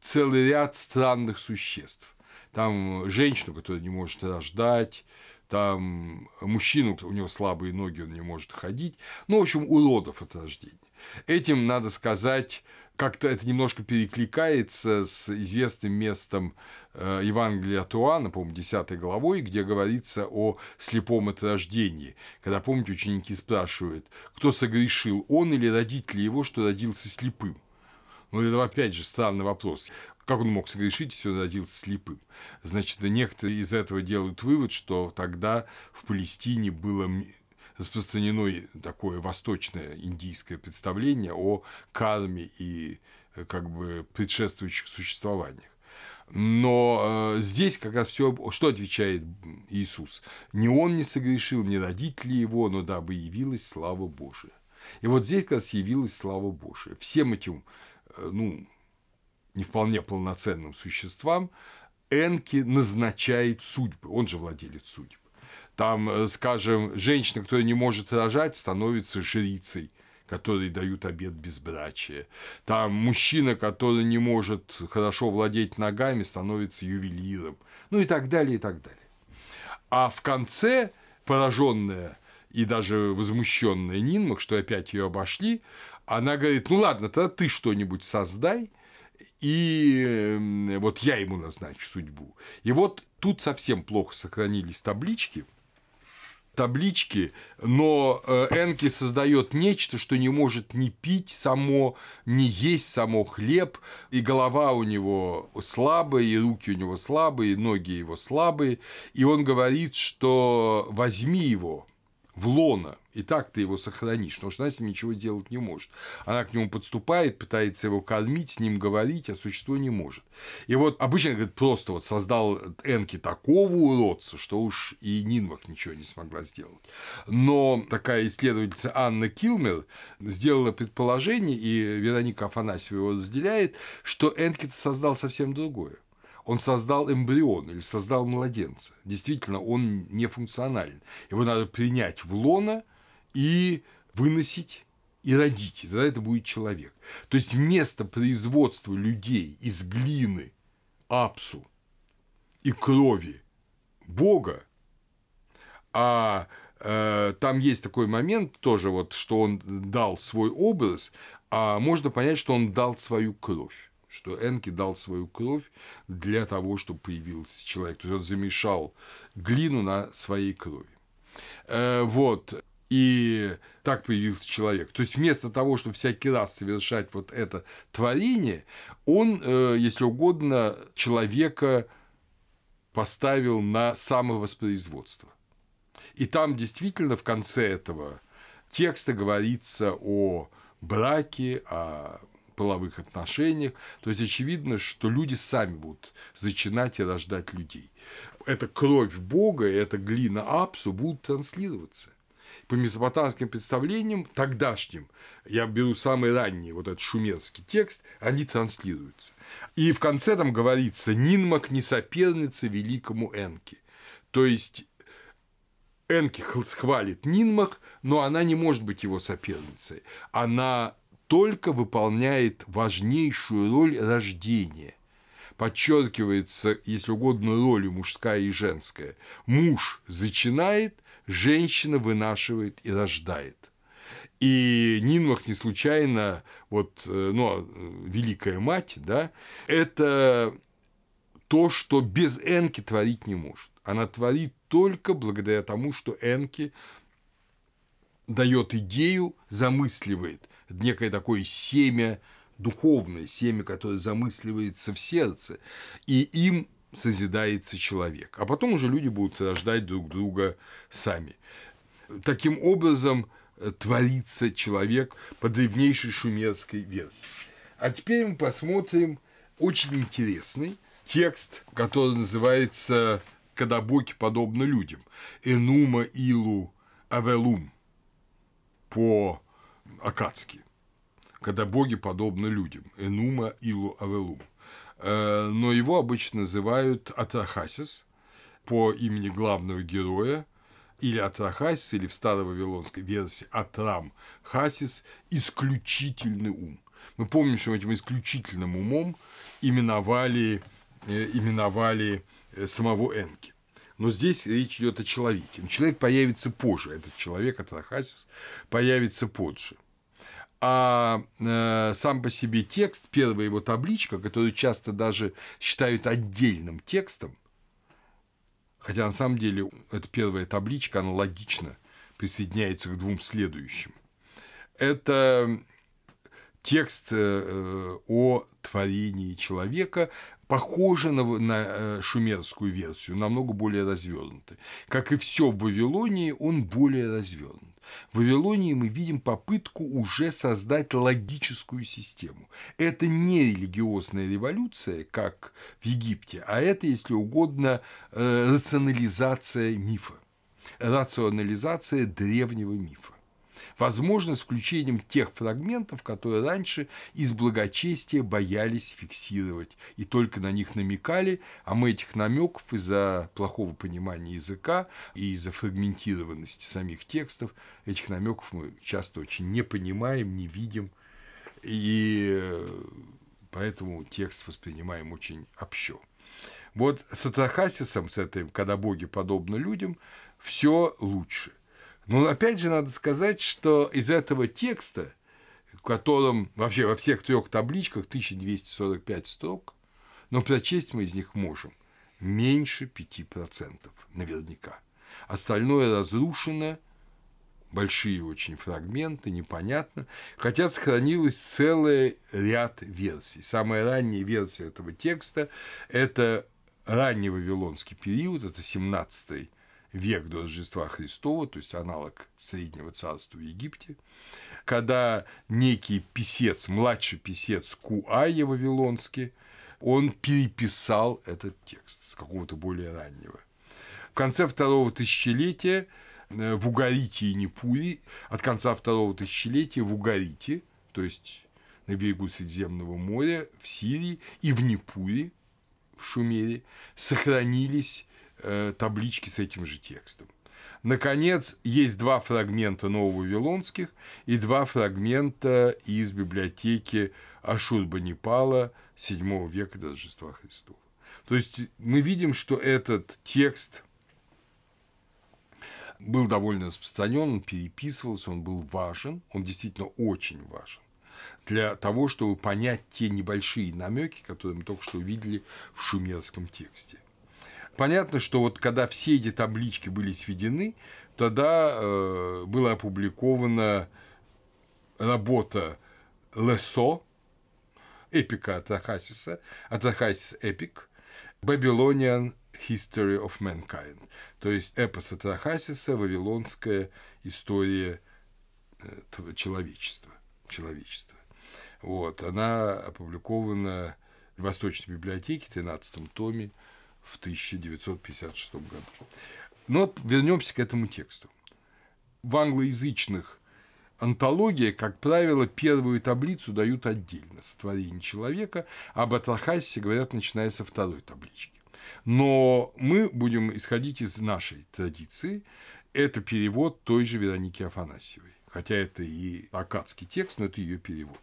целый ряд странных существ. Там женщину, которая не может рождать, там мужчину, у него слабые ноги, он не может ходить. Ну, в общем, уродов от рождения. Этим, надо сказать, как-то это немножко перекликается с известным местом Евангелия от Иоанна, по-моему, десятой главой, где говорится о слепом от рождения. Когда, помните, ученики спрашивают, кто согрешил, он или родители его, что родился слепым? Ну, это, опять же, странный вопрос. Как он мог согрешить, если он родился слепым? Значит, некоторые из этого делают вывод, что тогда в Палестине было распространено такое восточное индийское представление о карме и как бы предшествующих существованиях. Но здесь как раз все, что отвечает Иисус? Ни он не согрешил, ни родители его, но дабы явилась слава Божия. И вот здесь как раз явилась слава Божия. Всем этим, ну, не вполне полноценным существам, Энки назначает судьбы. Он же владелец судьб. Там, скажем, женщина, которая не может рожать, становится жрицей, которой дают обет безбрачия. Там мужчина, который не может хорошо владеть ногами, становится ювелиром. Ну и так далее, и так далее. А в конце пораженная и даже возмущенная Нинмах, что опять ее обошли, она говорит, ну ладно, тогда ты что-нибудь создай. и вот я ему назначу судьбу. И вот тут совсем плохо сохранились таблички, таблички, но Энки создает нечто, что не может ни пить само, ни есть само хлеб, и голова у него слабая, и руки у него слабые, и ноги его слабые, и он говорит, что возьми его в лоно, и так ты его сохранишь, потому что она с ним ничего делать не может. Она к нему подступает, пытается его кормить, с ним говорить, а существо не может. И вот обычно, говорит, просто вот создал Энки такого уродца, что уж и Нинмах ничего не смогла сделать. Но такая исследовательница Анна Килмер сделала предположение, и Вероника Афанасьева его разделяет, что Энки создал совсем другое. Он создал эмбрион или создал младенца. Действительно, он нефункционален. Его надо принять в лоно и выносить и родить. И тогда это будет человек. То есть вместо производства людей из глины, апсу и крови Бога, а э, там есть такой момент тоже, вот, что он дал свой образ, а можно понять, что он дал свою кровь. Что Энки дал свою кровь для того, чтобы появился человек. То есть он замешал глину на своей крови. Э, вот. И так появился человек. То есть вместо того, чтобы всякий раз совершать вот это творение, он, э, если угодно, человека поставил на самовоспроизводство. И там действительно в конце этого текста говорится о браке, о половых отношениях, то есть очевидно, что люди сами будут зачинать и рождать людей. Эта кровь Бога и эта глина апсу будут транслироваться. По месопотамским представлениям тогдашним, я беру самый ранний вот этот шумерский текст, они транслируются. И в конце там говорится: «Нинмах не соперница великому Энки». То есть Энки хвалит Нинмах, но она не может быть его соперницей. Она только выполняет важнейшую роль рождения. Подчеркивается, если угодно, роль мужская и женская. Муж зачинает, женщина вынашивает и рождает. И Нинмах не случайно, вот, ну, великая мать, да, это то, что без Энки творить не может. Она творит только благодаря тому, что Энки дает идею, замысливает. Некое такое семя духовное, семя, которое замысливается в сердце, и им созидается человек. А потом уже люди будут рождать друг друга сами. Таким образом творится человек по древнейшей шумерской версии. А теперь мы посмотрим очень интересный текст, который называется «Когда боги подобны людям» «Энума илу авелум» по аккадски, когда боги подобны людям, энума илу авелум. Но его обычно называют Атрахасис по имени главного героя, или Атрахасис, или в старовавилонской версии Атрам-Хасис, исключительный ум. Мы помним, что этим исключительным умом именовали, именовали самого Энки. Но здесь речь идет о человеке. Человек появится позже, этот человек, Атрахасис, появится позже. А э, сам по себе текст, первая его табличка, которую часто даже считают отдельным текстом, хотя на самом деле эта первая табличка, она логично присоединяется к двум следующим. Это текст э, о творении человека, похоже на, на шумерскую версию, намного более развернутый. Как и все в Вавилонии, он более развернут. В Вавилонии мы видим попытку уже создать логическую систему. Это не религиозная революция, как в Египте, а это, если угодно, рационализация мифа, рационализация древнего мифа. Возможно, с включением тех фрагментов, которые раньше из благочестия боялись фиксировать и только на них намекали, а мы этих намеков из-за плохого понимания языка и из-за фрагментированности самих текстов, этих намеков мы часто очень не понимаем, не видим, и поэтому текст воспринимаем очень общо. Вот с Атрахасисом, с этим, когда боги подобны людям, все лучше. Но опять же надо сказать, что из этого текста котором вообще во всех трех табличках тысяча двести сорок пять строк, но прочесть мы из них можем меньше пяти процентов наверняка. Остальное разрушено, большие очень фрагменты, непонятно, хотя сохранилось целый ряд версий. Самая ранняя версия этого текста – это ранний вавилонский период, это семнадцатый век до Рождества Христова, то есть аналог Среднего царства в Египте, когда некий писец, младший писец Куая вавилонский, он переписал этот текст с какого-то более раннего. В конце второго тысячелетия в Угарите и Нипуре, от конца второго тысячелетия в Угарите, то есть на берегу Средиземного моря, в Сирии и в Нипуре, в Шумере, сохранились таблички с этим же текстом. Наконец, есть два фрагмента нововавилонских и два фрагмента из библиотеки Ашурбанипала седьмого века до Рождества Христова. То есть, мы видим, что этот текст был довольно распространен, он переписывался, он был важен, он действительно очень важен для того, чтобы понять те небольшие намеки, которые мы только что увидели в шумерском тексте. Понятно, что вот когда все эти таблички были сведены, тогда э, была опубликована работа Лесо, эпика Атрахасиса, Атрахасис эпик, Babylonian History of Mankind, то есть эпос Атрахасиса, вавилонская история человечества. человечества. Вот, она опубликована в Восточной библиотеке в тринадцатом томе, в тысяча девятьсот пятьдесят шестом году. Но вернемся к этому тексту. В англоязычных антологиях, как правило, первую таблицу дают отдельно сотворение человека, а об Атрахасисе говорят, начиная со второй таблички. Но мы будем исходить из нашей традиции. Это перевод той же Вероники Афанасьевой. Хотя это и аккадский текст, но это ее перевод.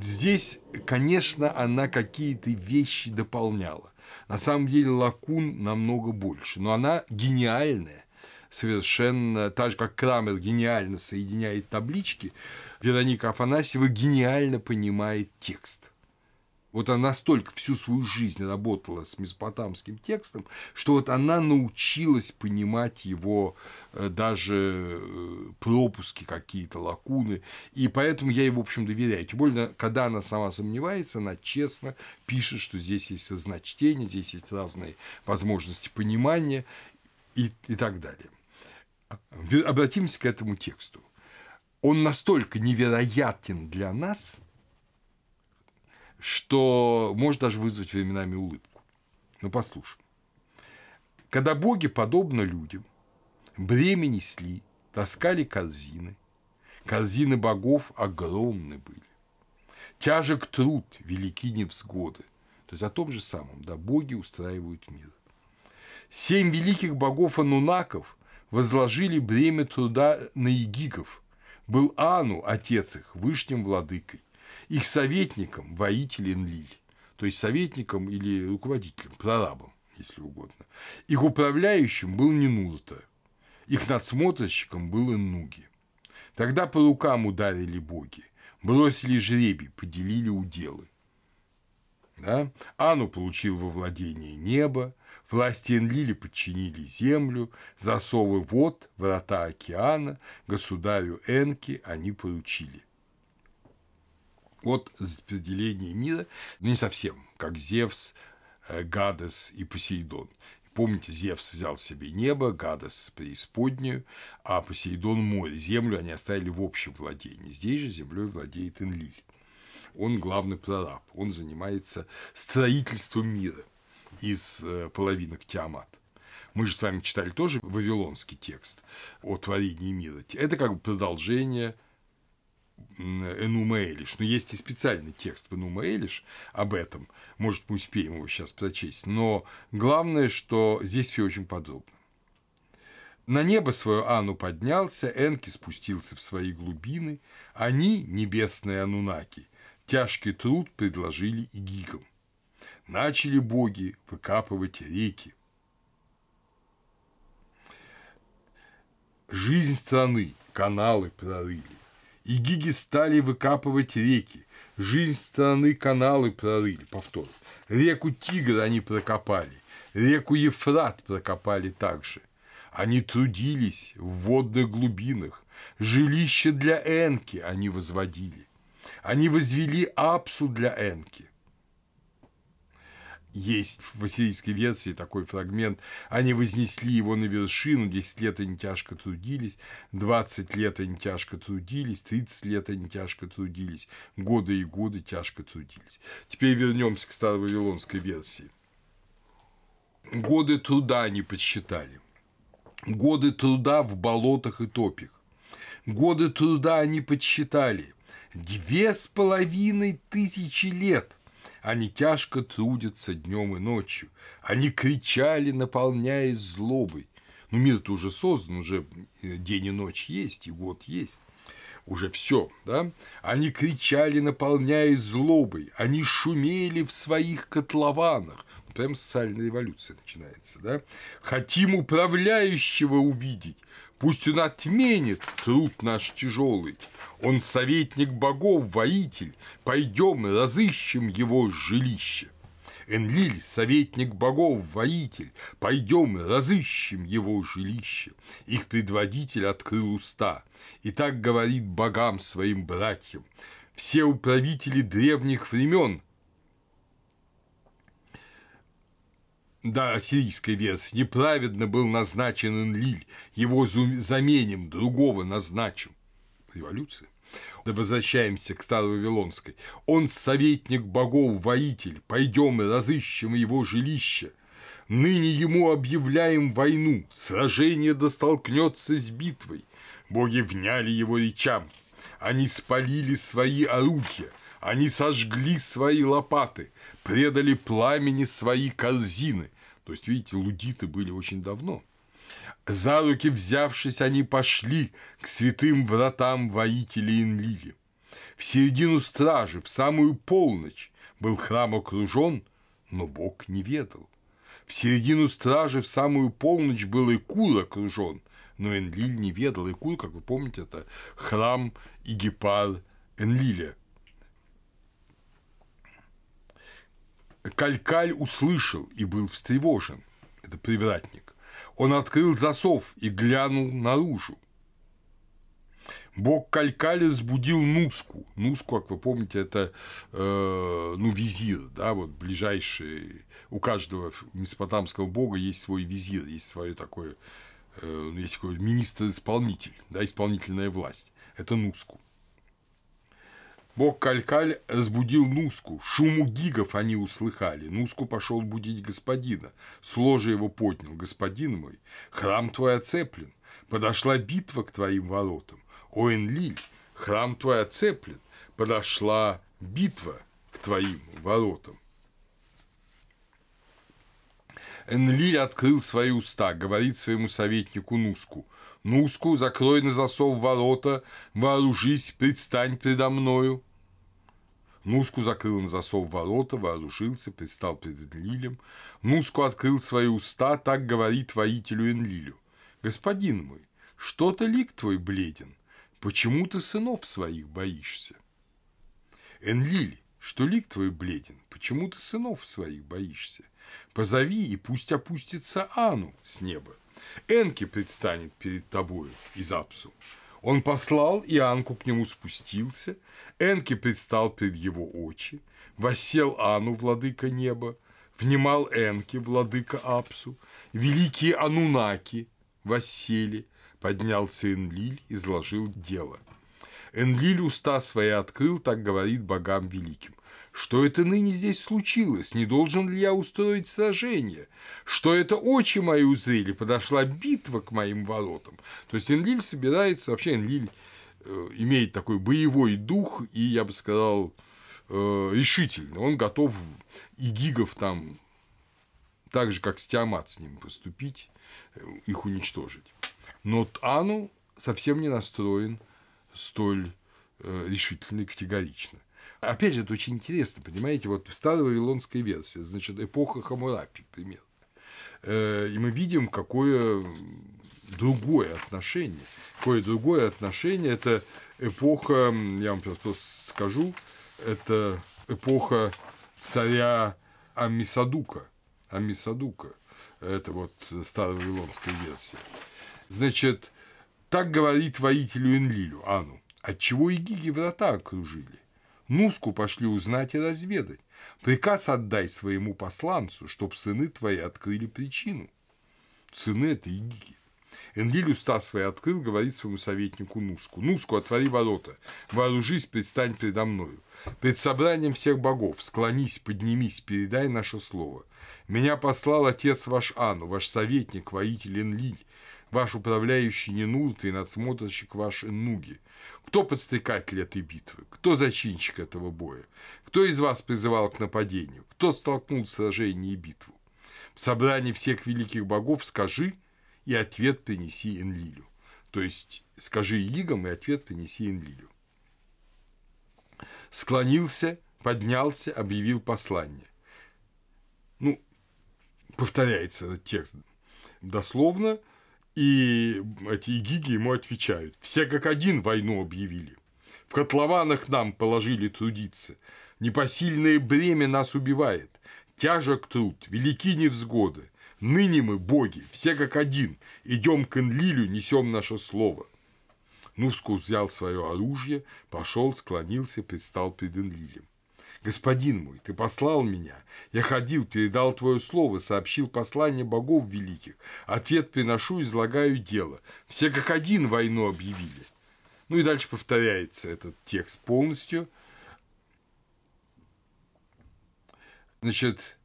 Здесь, конечно, она какие-то вещи дополняла. На самом деле лакун намного больше, но она гениальная, совершенно, так же, как Крамер гениально соединяет таблички, Вероника Афанасьева гениально понимает текст. Вот она настолько всю свою жизнь работала с месопотамским текстом, что вот она научилась понимать его даже пропуски, какие-то лакуны, и поэтому я ей, в общем, доверяю. Тем более, когда она сама сомневается, она честно пишет, что здесь есть разночтение, здесь есть разные возможности понимания и, и так далее. Обратимся к этому тексту. Он настолько невероятен для нас, что может даже вызвать временами улыбку. Но послушаем. Когда боги, подобно людям, бремя несли, таскали корзины, корзины богов огромны были, тяжек труд, велики невзгоды. То есть, о том же самом, да, боги устраивают мир. Семь великих богов анунаков возложили бремя труда на егигов. Был Ану, отец их, вышним владыкой. Их советником – воитель Энлиль, то есть советником или руководителем, прорабом, если угодно. Их управляющим был Нинута, их надсмотрщиком был Эннуги. Тогда по рукам ударили боги, бросили жребий, поделили уделы. Да? Ану получил во владение небо, власти Энлили подчинили землю, засовы вод, врата океана, государю Энки они поручили. От распределения мира, ну, не совсем, как Зевс, Гадес и Посейдон. Помните, Зевс взял себе небо, Гадес – преисподнюю, а Посейдон – море. Землю они оставили в общем владении. Здесь же землей владеет Энлиль. Он главный прораб, он занимается строительством мира из половинок Тиамат. Мы же с вами читали тоже вавилонский текст о творении мира. Это как бы продолжение Энума Элиш. Но есть и специальный текст в Энума Элиш об этом. Может, мы успеем его сейчас прочесть. Но главное, что здесь все очень подробно. На небо свое Ану поднялся, Энки спустился в свои глубины. Они, небесные анунаки, тяжкий труд предложили игигам. Начали боги выкапывать реки. Жизнь страны, каналы прорыли. и гиги стали выкапывать реки. Жизнь страны каналы прорыли, повторно. Реку Тигр они прокопали, реку Ефрат прокопали также. Они трудились в водных глубинах, жилище для Энки они возводили. Они возвели Апсу для Энки. Есть в ассирийской версии такой фрагмент. Они вознесли его на вершину, десять лет они тяжко трудились, двадцать лет они тяжко трудились, тридцать лет они тяжко трудились, годы и годы тяжко трудились. Теперь вернемся к старовавилонской версии. Годы труда они подсчитали. Годы труда в болотах и топях. Годы труда они подсчитали. Две с половиной тысячи лет. Они тяжко трудятся днем и ночью. Они кричали, наполняясь злобой. Ну, мир-то уже создан, уже день и ночь есть, и год есть. Уже все, да? Они кричали, наполняясь злобой. Они шумели в своих котлованах. Прям социальная революция начинается, да? Хотим управляющего увидеть. Пусть он отменит труд наш тяжелый. Он советник богов, воитель. Пойдем разыщем его жилище. Энлиль, советник богов, воитель. Пойдем разыщем его жилище. Их предводитель открыл уста. И так говорит богам своим братьям. Все управители древних времен. Да, ассирийская версия. Неправедно был назначен Энлиль. Его заменим, другого назначим. Революция. Да возвращаемся к старовавилонской. Он советник богов, воитель. Пойдем и разыщем его жилище. Ныне ему объявляем войну. Сражение достолкнется с битвой. Боги вняли его речам. Они спалили свои орудия. Они сожгли свои лопаты, предали пламени свои корзины. То есть, видите, лудиты были очень давно. За руки взявшись, они пошли к святым вратам воителей Энлили. В середину стражи, в самую полночь, был храм окружен, но Бог не ведал. В середину стражи, в самую полночь, был Экур окружен, но Энлиль не ведал. Экур, как вы помните, это храм Игипар Энлиля. Калькаль услышал и был встревожен. Это привратник. Он открыл засов и глянул наружу. Бог Калькаль разбудил Нуску. Нуску, как вы помните, это э, ну, визир, да, вот ближайший. У каждого месопотамского бога есть свой визир, есть свое такое, э, есть такой министр-исполнитель, да, исполнительная власть. Это Нуску. Бог Калькаль разбудил Нуску, шуму гигов они услыхали. Нуску пошел будить господина, с ложа его поднял. Господин мой, храм твой оцеплен, подошла битва к твоим воротам. О, Энлиль, храм твой оцеплен, подошла битва к твоим воротам. Энлиль открыл свои уста, говорит своему советнику Нуску. Нуску, закрой на засов ворота, вооружись, предстань предо мною. Нуску закрыл на засов ворота, вооружился, предстал перед Энлилем. Нуску открыл свои уста, так говорит воителю Энлилю. Господин мой, что-то лик твой бледен, почему ты сынов своих боишься? Энлиль, что лик твой бледен, почему ты сынов своих боишься? Позови, и пусть опустится Ану с неба. Энки предстанет перед тобою из Апсу. Он послал, и Анку к нему спустился. Энки предстал пред его очи. Воссел Ану, владыка неба. Внимал Энки, владыка Апсу. Великие анунаки воссели. Поднялся Энлиль, изложил дело. Энлиль уста свои открыл, так говорит богам великим. Что это ныне здесь случилось? Не должен ли я устроить сражение? Что это очи мои узрели? Подошла битва к моим воротам. То есть Энлиль собирается, вообще Энлиль имеет такой боевой дух и, я бы сказал, решительный. Он готов и гигов там, так же, как с Тиамат с ним поступить, их уничтожить. Но Ану совсем не настроен столь решительно и категорично. Опять же, это очень интересно, понимаете, вот старая вавилонская версия, значит, эпоха Хаммурапи, примерно. И мы видим, какое другое отношение. Какое другое отношение – это эпоха, я вам сейчас просто скажу, это эпоха царя Аммисадука. Аммисадука. Это вот старовавилонская версия. Значит, так говорит воителю Энлилю, Ану, отчего игиги врата окружили? Нуску пошли узнать и разведать. Приказ отдай своему посланцу, чтоб сыны твои открыли причину. Сыны – это игиги. Энлиль уста свои открыл, говорит своему советнику Нуску. Нуску, отвори ворота, вооружись, предстань предо мною. Пред собранием всех богов склонись, поднимись, передай наше слово. Меня послал отец ваш Ану, ваш советник, воитель Энлиль, ваш управляющий Нинурт и надсмотрщик ваш Энуги. Кто подстрекатель этой битвы? Кто зачинщик этого боя? Кто из вас призывал к нападению? Кто столкнул сражение и битву? В собрании всех великих богов скажи, и ответ принеси Энлилю. То есть, скажи игигам, и ответ принеси Энлилю. Склонился, поднялся, объявил послание. Ну, повторяется этот текст дословно. И эти игиги ему отвечают. Все как один войну объявили. В котлованах нам положили трудиться. Непосильное бремя нас убивает. Тяжек труд, велики невзгоды. Ныне мы, боги, все как один. Идем к Энлилю, несем наше слово. Нуску взял свое оружие, пошел, склонился, предстал пред Энлилем. Господин мой, ты послал меня, я ходил, передал твое слово, сообщил послание богов великих, ответ приношу, излагаю дело. Все как один войну объявили. Ну и дальше повторяется этот текст полностью. Значит,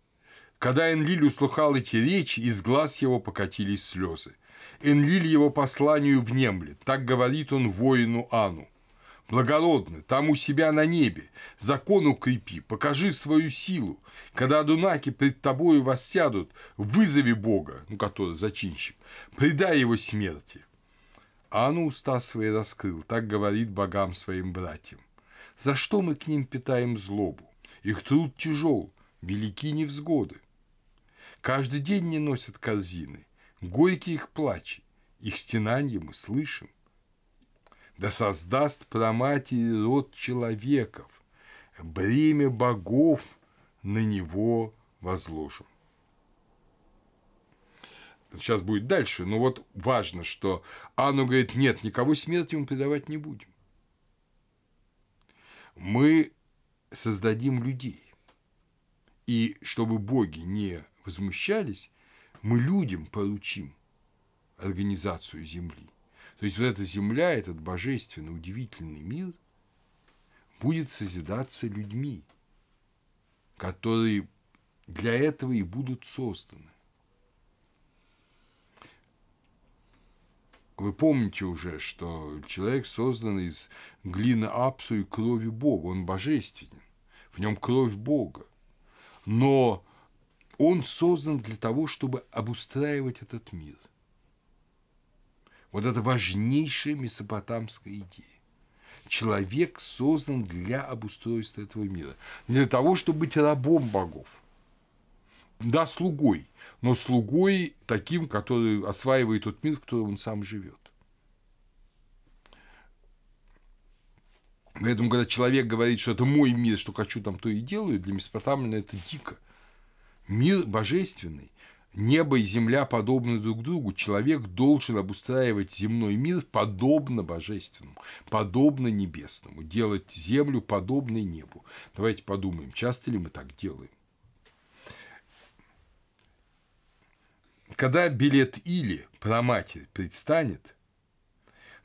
когда Энлиль услыхал эти речи, из глаз его покатились слезы. Энлиль его посланию внемлет, так говорит он воину Ану. Благородно, там у себя на небе, закон укрепи, покажи свою силу. Когда адунаки пред тобою воссядут, вызови бога, ну, который зачинщик, предай его смерти. Ану уста свои раскрыл, так говорит богам своим братьям. За что мы к ним питаем злобу? Их труд тяжел, велики невзгоды. Каждый день не носят корзины, горьки их плачи, их стенанье мы слышим. Да создаст праматери род человеков, бремя богов на него возложим. Сейчас будет дальше, но вот важно, что Ану говорит, нет, никого смерти мы предавать не будем. Мы создадим людей. И чтобы боги не возмущались, мы людям поручим организацию земли. То есть, вот эта земля, этот божественный, удивительный мир будет созидаться людьми, которые для этого и будут созданы. Вы помните уже, что человек создан из глины Апсу и крови Бога. Он божественен, в нем кровь Бога. Но он создан для того, чтобы обустраивать этот мир. Вот это важнейшая месопотамская идея. Человек создан для обустройства этого мира. Не для того, чтобы быть рабом богов. Да, слугой, но слугой таким, который осваивает тот мир, в котором он сам живет. Поэтому, когда человек говорит, что это мой мир, что хочу, там то и делаю, для Месопотамии это дико. Мир божественный. Небо и земля подобны друг другу. Человек должен обустраивать земной мир подобно божественному, подобно небесному, делать землю подобной небу. Давайте подумаем, часто ли мы так делаем. Когда билет Или, праматерь, предстанет,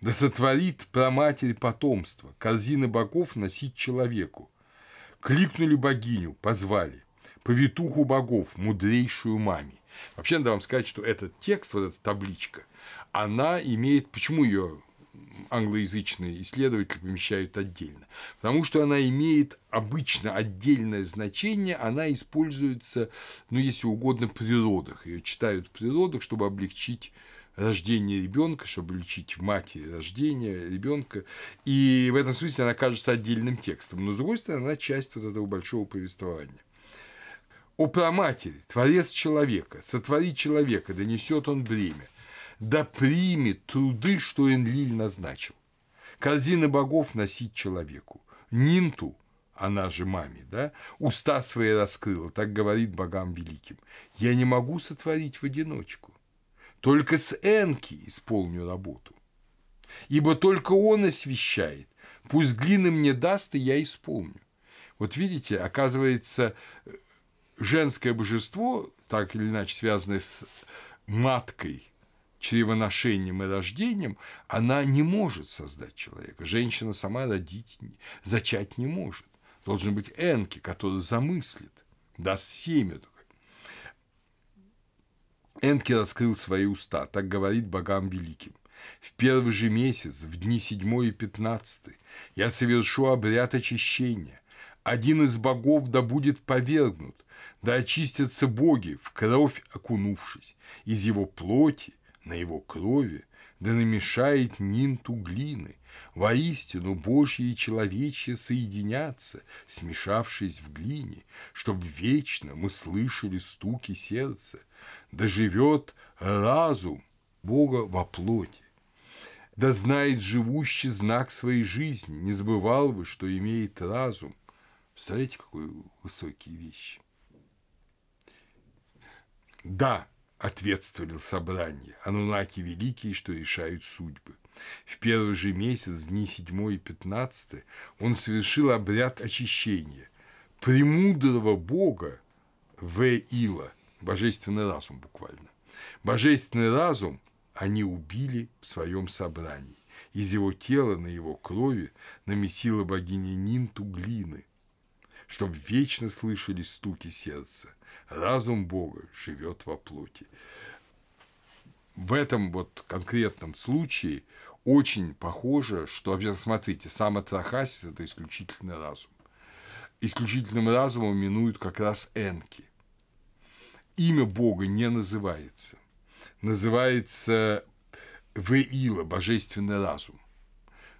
да сотворит праматерь потомство, корзины богов носить человеку. Кликнули богиню, позвали, повитуху богов, мудрейшую маме. Вообще, надо вам сказать, что этот текст, вот эта табличка, она имеет... Почему ее англоязычные исследователи помещают отдельно? Потому что она имеет обычно отдельное значение, она используется, ну, если угодно, в природах. Ее читают в природах, чтобы облегчить рождение ребенка, чтобы облегчить матери рождение ребенка. И в этом смысле она кажется отдельным текстом. Но, с другой стороны, она часть вот этого большого повествования. «О праматери, творец человека, сотвори человека, да несет он бремя, да примет труды, что Энлиль назначил. корзины богов носить человеку. Нинту, она же маме, да, уста свои раскрыла, так говорит богам великим. Я не могу сотворить в одиночку, только с Энки исполню работу. Ибо только он освящает, пусть глины мне даст, и я исполню. Вот видите, оказывается, женское божество, так или иначе связанное с маткой, чревоношением и рождением, она не может создать человека. Женщина сама родить, зачать не может. Должен быть Энки, который замыслит, даст семя. Энки раскрыл свои уста, так говорит богам великим. В первый же месяц, в дни седьмой и пятнадцатый, я совершу обряд очищения. Один из богов да будет повергнут, да очистятся боги, в кровь окунувшись, из его плоти, на его крови, да намешает Нинту глины. Воистину Божье и человечье соединятся, смешавшись в глине, чтоб вечно мы слышали стуки сердца. Да живет разум Бога во плоти. Да знает живущий знак своей жизни, не забывал бы, что имеет разум. Представляете, какие высокие вещи? Да, ответствовали собрание, анунаки великие, что решают судьбы. В первый же месяц, дни седьмой и пятнадцатый, он совершил обряд очищения. Премудрого бога Вэила, божественный разум буквально. Божественный разум они убили в своем собрании. Из его тела на его крови намесила богиня Нинту глины, чтоб вечно слышались стуки сердца. Разум Бога живет во плоти. В этом вот конкретном случае очень похоже, что, смотрите, сам Атрахасис – это исключительный разум. Исключительным разумом минуют как раз Энки. Имя Бога не называется. Называется Веила, божественный разум.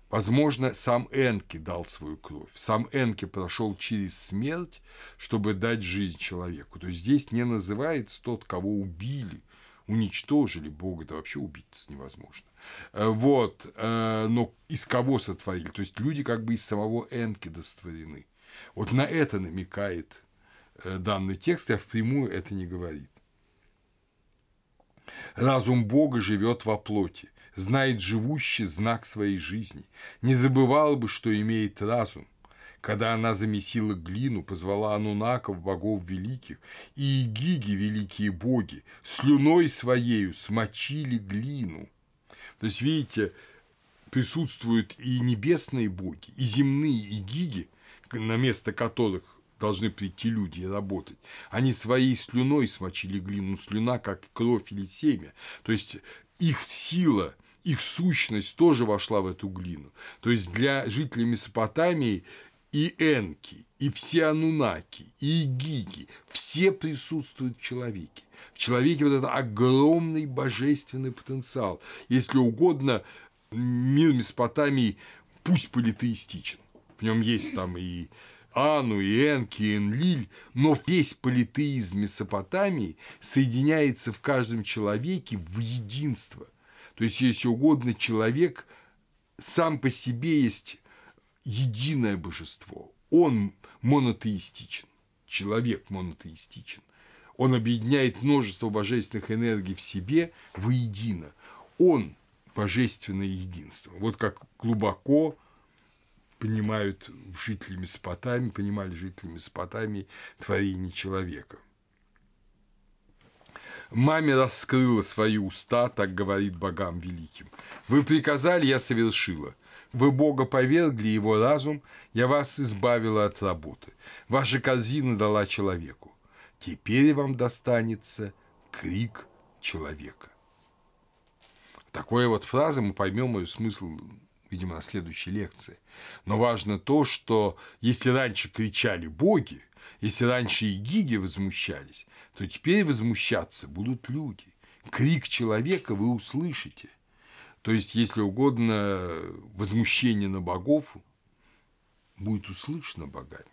Возможно, сам Энки дал свою кровь, сам Энки прошел через смерть, чтобы дать жизнь человеку. То есть здесь не называется тот, кого убили, уничтожили. Бога это вообще убить невозможно. Вот, но из кого сотворили? То есть люди как бы из самого Энки сотворены. Вот на это намекает данный текст, а впрямую это не говорит. Разум Бога живет во плоти. Знает живущий знак своей жизни, не забывал бы, что имеет разум. Когда она замесила глину, позвала анунаков, богов великих, и эгиги, великие боги, слюной своею смочили глину. То есть, видите, присутствуют и небесные боги, и земные эгиги, на место которых должны прийти люди и работать. Они своей слюной смочили глину, слюна, как кровь или семя. То есть, их сила... Их сущность тоже вошла в эту глину. То есть, для жителей Месопотамии и Энки, и все анунаки, и эгиги, все присутствуют в человеке. В человеке вот этот огромный божественный потенциал. Если угодно, мир Месопотамии пусть политеистичен. В нем есть там и Ану, и Энки, и Энлиль, но весь политеизм Месопотамии соединяется в каждом человеке в единство. То есть, если угодно, человек сам по себе есть единое божество. Он монотеистичен, человек монотеистичен. Он объединяет множество божественных энергий в себе воедино. Он божественное единство. Вот как глубоко понимают жители Месопотамии, понимали жители Месопотамии творение человека. Маме раскрыла свои уста, так говорит богам великим. Вы приказали, я совершила. Вы Бога повергли, его разум, я вас избавила от работы. Ваша корзина дала человеку. Теперь вам достанется крик человека. Такая вот фраза, мы поймем ее смысл, видимо, на следующей лекции. Но важно то, что если раньше кричали боги, если раньше эгиги возмущались, то теперь возмущаться будут люди. Крик человека вы услышите. То есть, если угодно, возмущение на богов будет услышано богами.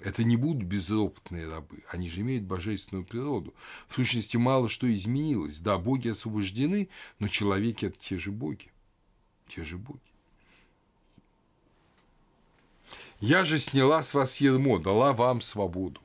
Это не будут безропотные рабы, они же имеют божественную природу. В сущности, мало что изменилось. Да, боги освобождены, но человеки – это те же боги. Те же боги. «Я же сняла с вас ярмо, дала вам свободу».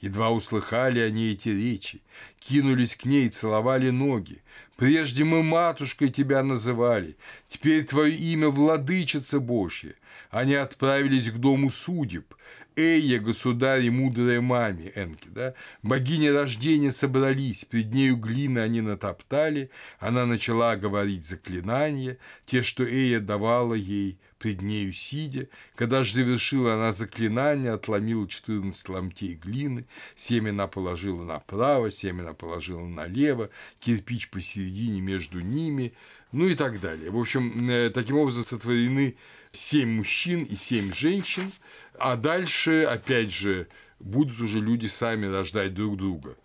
Едва услыхали они эти речи, кинулись к ней, целовали ноги. «Прежде мы матушкой тебя называли, теперь твое имя владычица Божья». Они отправились к дому судеб. Эйя, государь и мудрая маме, Энки, да, богиня рождения, собрались, пред нею глины они натоптали, она начала говорить заклинания, те, что Эйя давала ей, пред нею сидя. Когда же завершила она заклинание, отломила четырнадцать ломтей глины, семь она положила направо, семь она положила налево, кирпич посередине между ними, ну и так далее. В общем, таким образом сотворены семь мужчин и семь женщин, а дальше, опять же, будут уже люди сами рождать друг друга.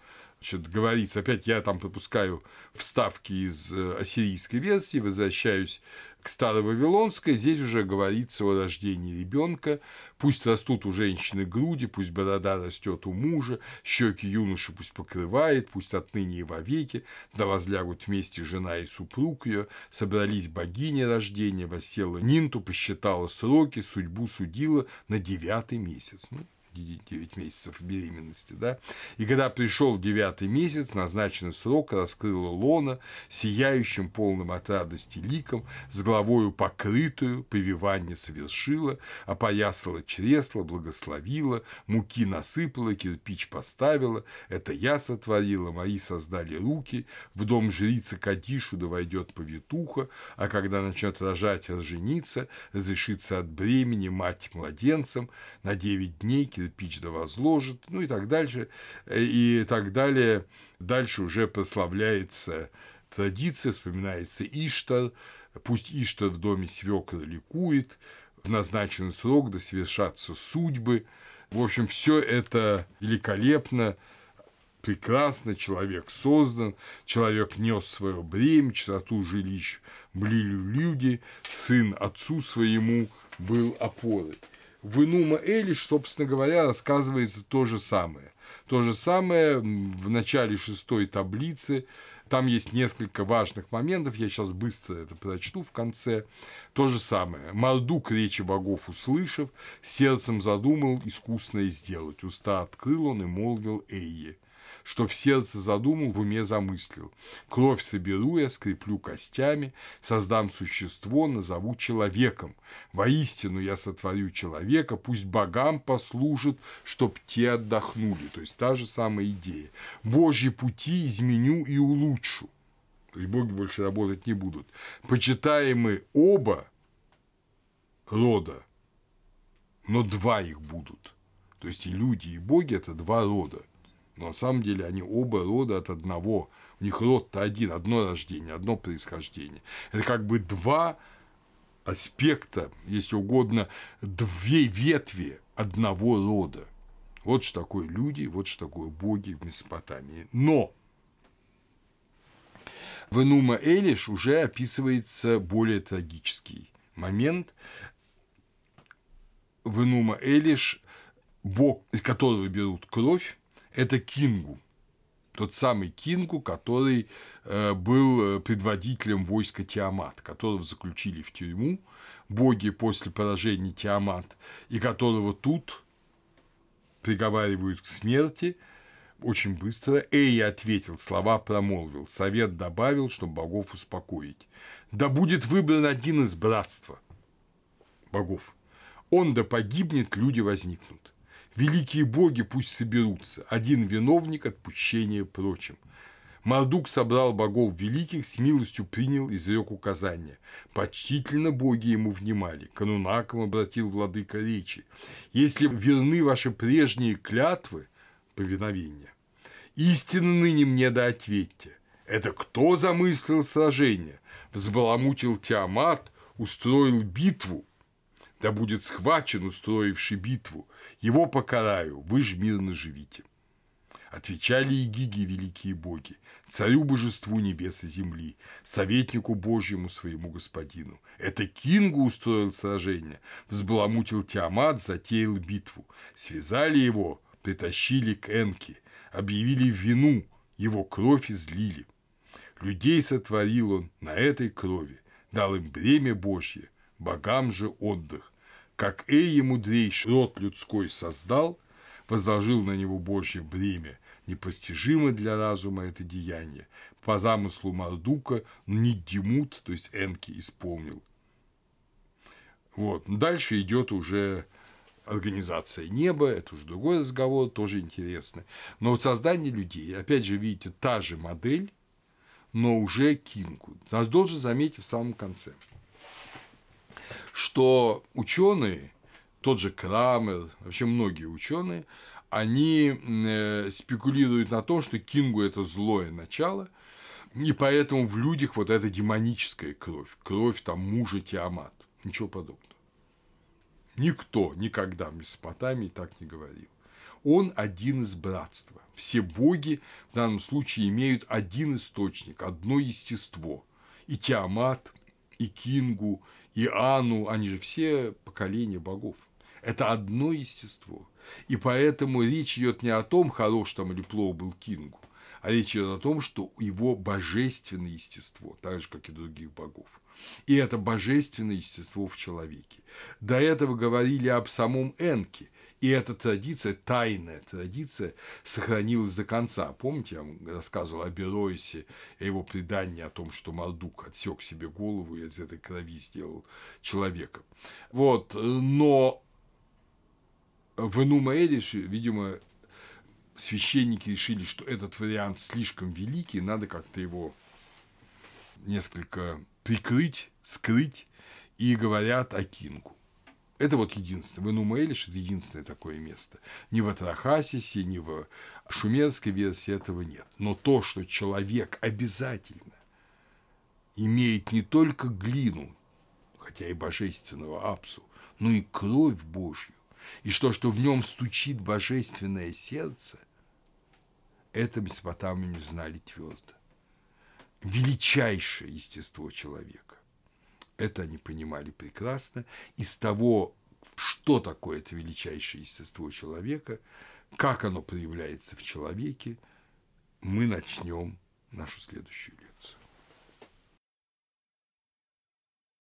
Значит, говорится, опять я там пропускаю вставки из ассирийской версии, возвращаюсь к старовавилонской, здесь уже говорится о рождении ребенка. Пусть растут у женщины груди, пусть борода растет у мужа, щеки юноши пусть покрывает, пусть отныне и вовеки, да возлягут вместе жена и супруг ее. Собрались богини рождения, воссела Нинту, посчитала сроки, судьбу судила на девятый месяц. Ну, девять месяцев беременности, да, и когда пришел девятый месяц, назначенный срок, раскрыла лона сияющим, полным от радости ликом, с головою покрытую, повивание совершила, опоясала чресло, благословила, муки насыпала, кирпич поставила, это я сотворила, мои создали руки, в дом жрицы Кадишу да войдет повитуха, а когда начнет рожать, рожениться, разрешится от бремени мать младенцем, на девять дней кирпич да возложит, ну и так дальше, и так далее. Дальше уже прославляется традиция, вспоминается Иштар, пусть Иштар в доме свекра ликует, в назначенный срок да совершатся судьбы. В общем, все это великолепно, прекрасно, человек создан, человек нес свое бремя, чистоту жилищ млили люди, сын отцу своему был опорой. В Энума Элиш, собственно говоря, рассказывается то же самое. То же самое в начале шестой таблицы. Там есть несколько важных моментов. Я сейчас быстро это прочту в конце. То же самое. Мардук, речи богов услышав, сердцем задумал искусное сделать. Уста открыл он и молвил Эйе. Что в сердце задумал, в уме замыслил. Кровь соберу я, скреплю костями, создам существо, назову человеком. Воистину я сотворю человека, пусть богам послужит, чтоб те отдохнули. То есть та же самая идея. Божьи пути изменю и улучшу. То есть боги больше работать не будут. Почитаемы оба рода, но два их будут. То есть и люди, и боги – это два рода. Но на самом деле они оба рода от одного. У них род-то один, одно рождение, одно происхождение. Это как бы два аспекта, если угодно, две ветви одного рода. Вот что такое люди, вот что такое боги в Месопотамии. Но в Энума Элиш уже описывается более трагический момент. В Энума Элиш бог, из которого берут кровь, это Кингу, тот самый Кингу, который был предводителем войска Тиамат, которого заключили в тюрьму боги после поражения Тиамат, и которого тут приговаривают к смерти очень быстро. Эйя ответил, слова промолвил, совет добавил, чтобы богов успокоить. Да будет выбран один из братства богов, он да погибнет, люди возникнут. Великие боги пусть соберутся, один виновник отпущения прочим. Мардук собрал богов великих, с милостью принял, изрек указания. Почтительно боги ему внимали, к анунакам обратил владыка речи. Если верны ваши прежние клятвы, повиновения, истинно ныне мне да ответьте. Это кто замыслил сражение, взбаламутил Тиамат, устроил битву? Да будет схвачен, устроивший битву, его покараю, вы ж мирно живите. Отвечали егиги, великие боги, царю-божеству небес и земли, советнику Божьему своему господину. Это Кингу устроил сражение, взбаламутил Тиамат, затеял битву. Связали его, притащили к Энки, объявили вину, его кровь излили. Людей сотворил он на этой крови, дал им бремя Божье, богам же отдых. как Эй ему дрейш род людской создал, возложил на него Божье бремя, непостижимо для разума это деяние, по замыслу Мардука Ниддимут, то есть Энки, исполнил. Вот. Дальше идет уже организация неба, это уже другой разговор, тоже интересно. Но вот создание людей, опять же, видите, та же модель, но уже Кингу. Нас должен заметить в самом конце, что ученые, тот же Крамер, вообще многие ученые, они спекулируют на том, что Кингу – это злое начало, и поэтому в людях вот эта демоническая кровь, кровь там мужа Тиамат, ничего подобного. Никто никогда в Месопотамии так не говорил. Он один из братства. Все боги в данном случае имеют один источник, одно естество. И Тиамат, и Кингу, и Ану, они же все поколения богов. Это одно естество. И поэтому речь идет не о том, хорош там или плохо был Кингу, а речь идет о том, что его божественное естество, так же, как и других богов. И это божественное естество в человеке. До этого говорили об самом Энке. И эта традиция, тайная традиция, сохранилась до конца. Помните, я вам рассказывал о Бероисе, о его предании о том, что Мардук отсек себе голову и из этой крови сделал человека. Вот. Но в Энума Элише, видимо, священники решили, что этот вариант слишком великий, надо как-то его несколько прикрыть, скрыть, и говорят о Кингу. Это вот единственное. В Энума Элиш это единственное такое место. Ни в Атрахасисе, ни в шумерской версии этого нет. Но то, что человек обязательно имеет не только глину, хотя и божественного Апсу, но и кровь Божью, и что, что в нем стучит божественное сердце, это месопотамцы не знали твердо. Величайшее естество человека. Это они понимали прекрасно. Из того, что такое это величайшее естество человека, как оно проявляется в человеке, мы начнем нашу следующую лекцию.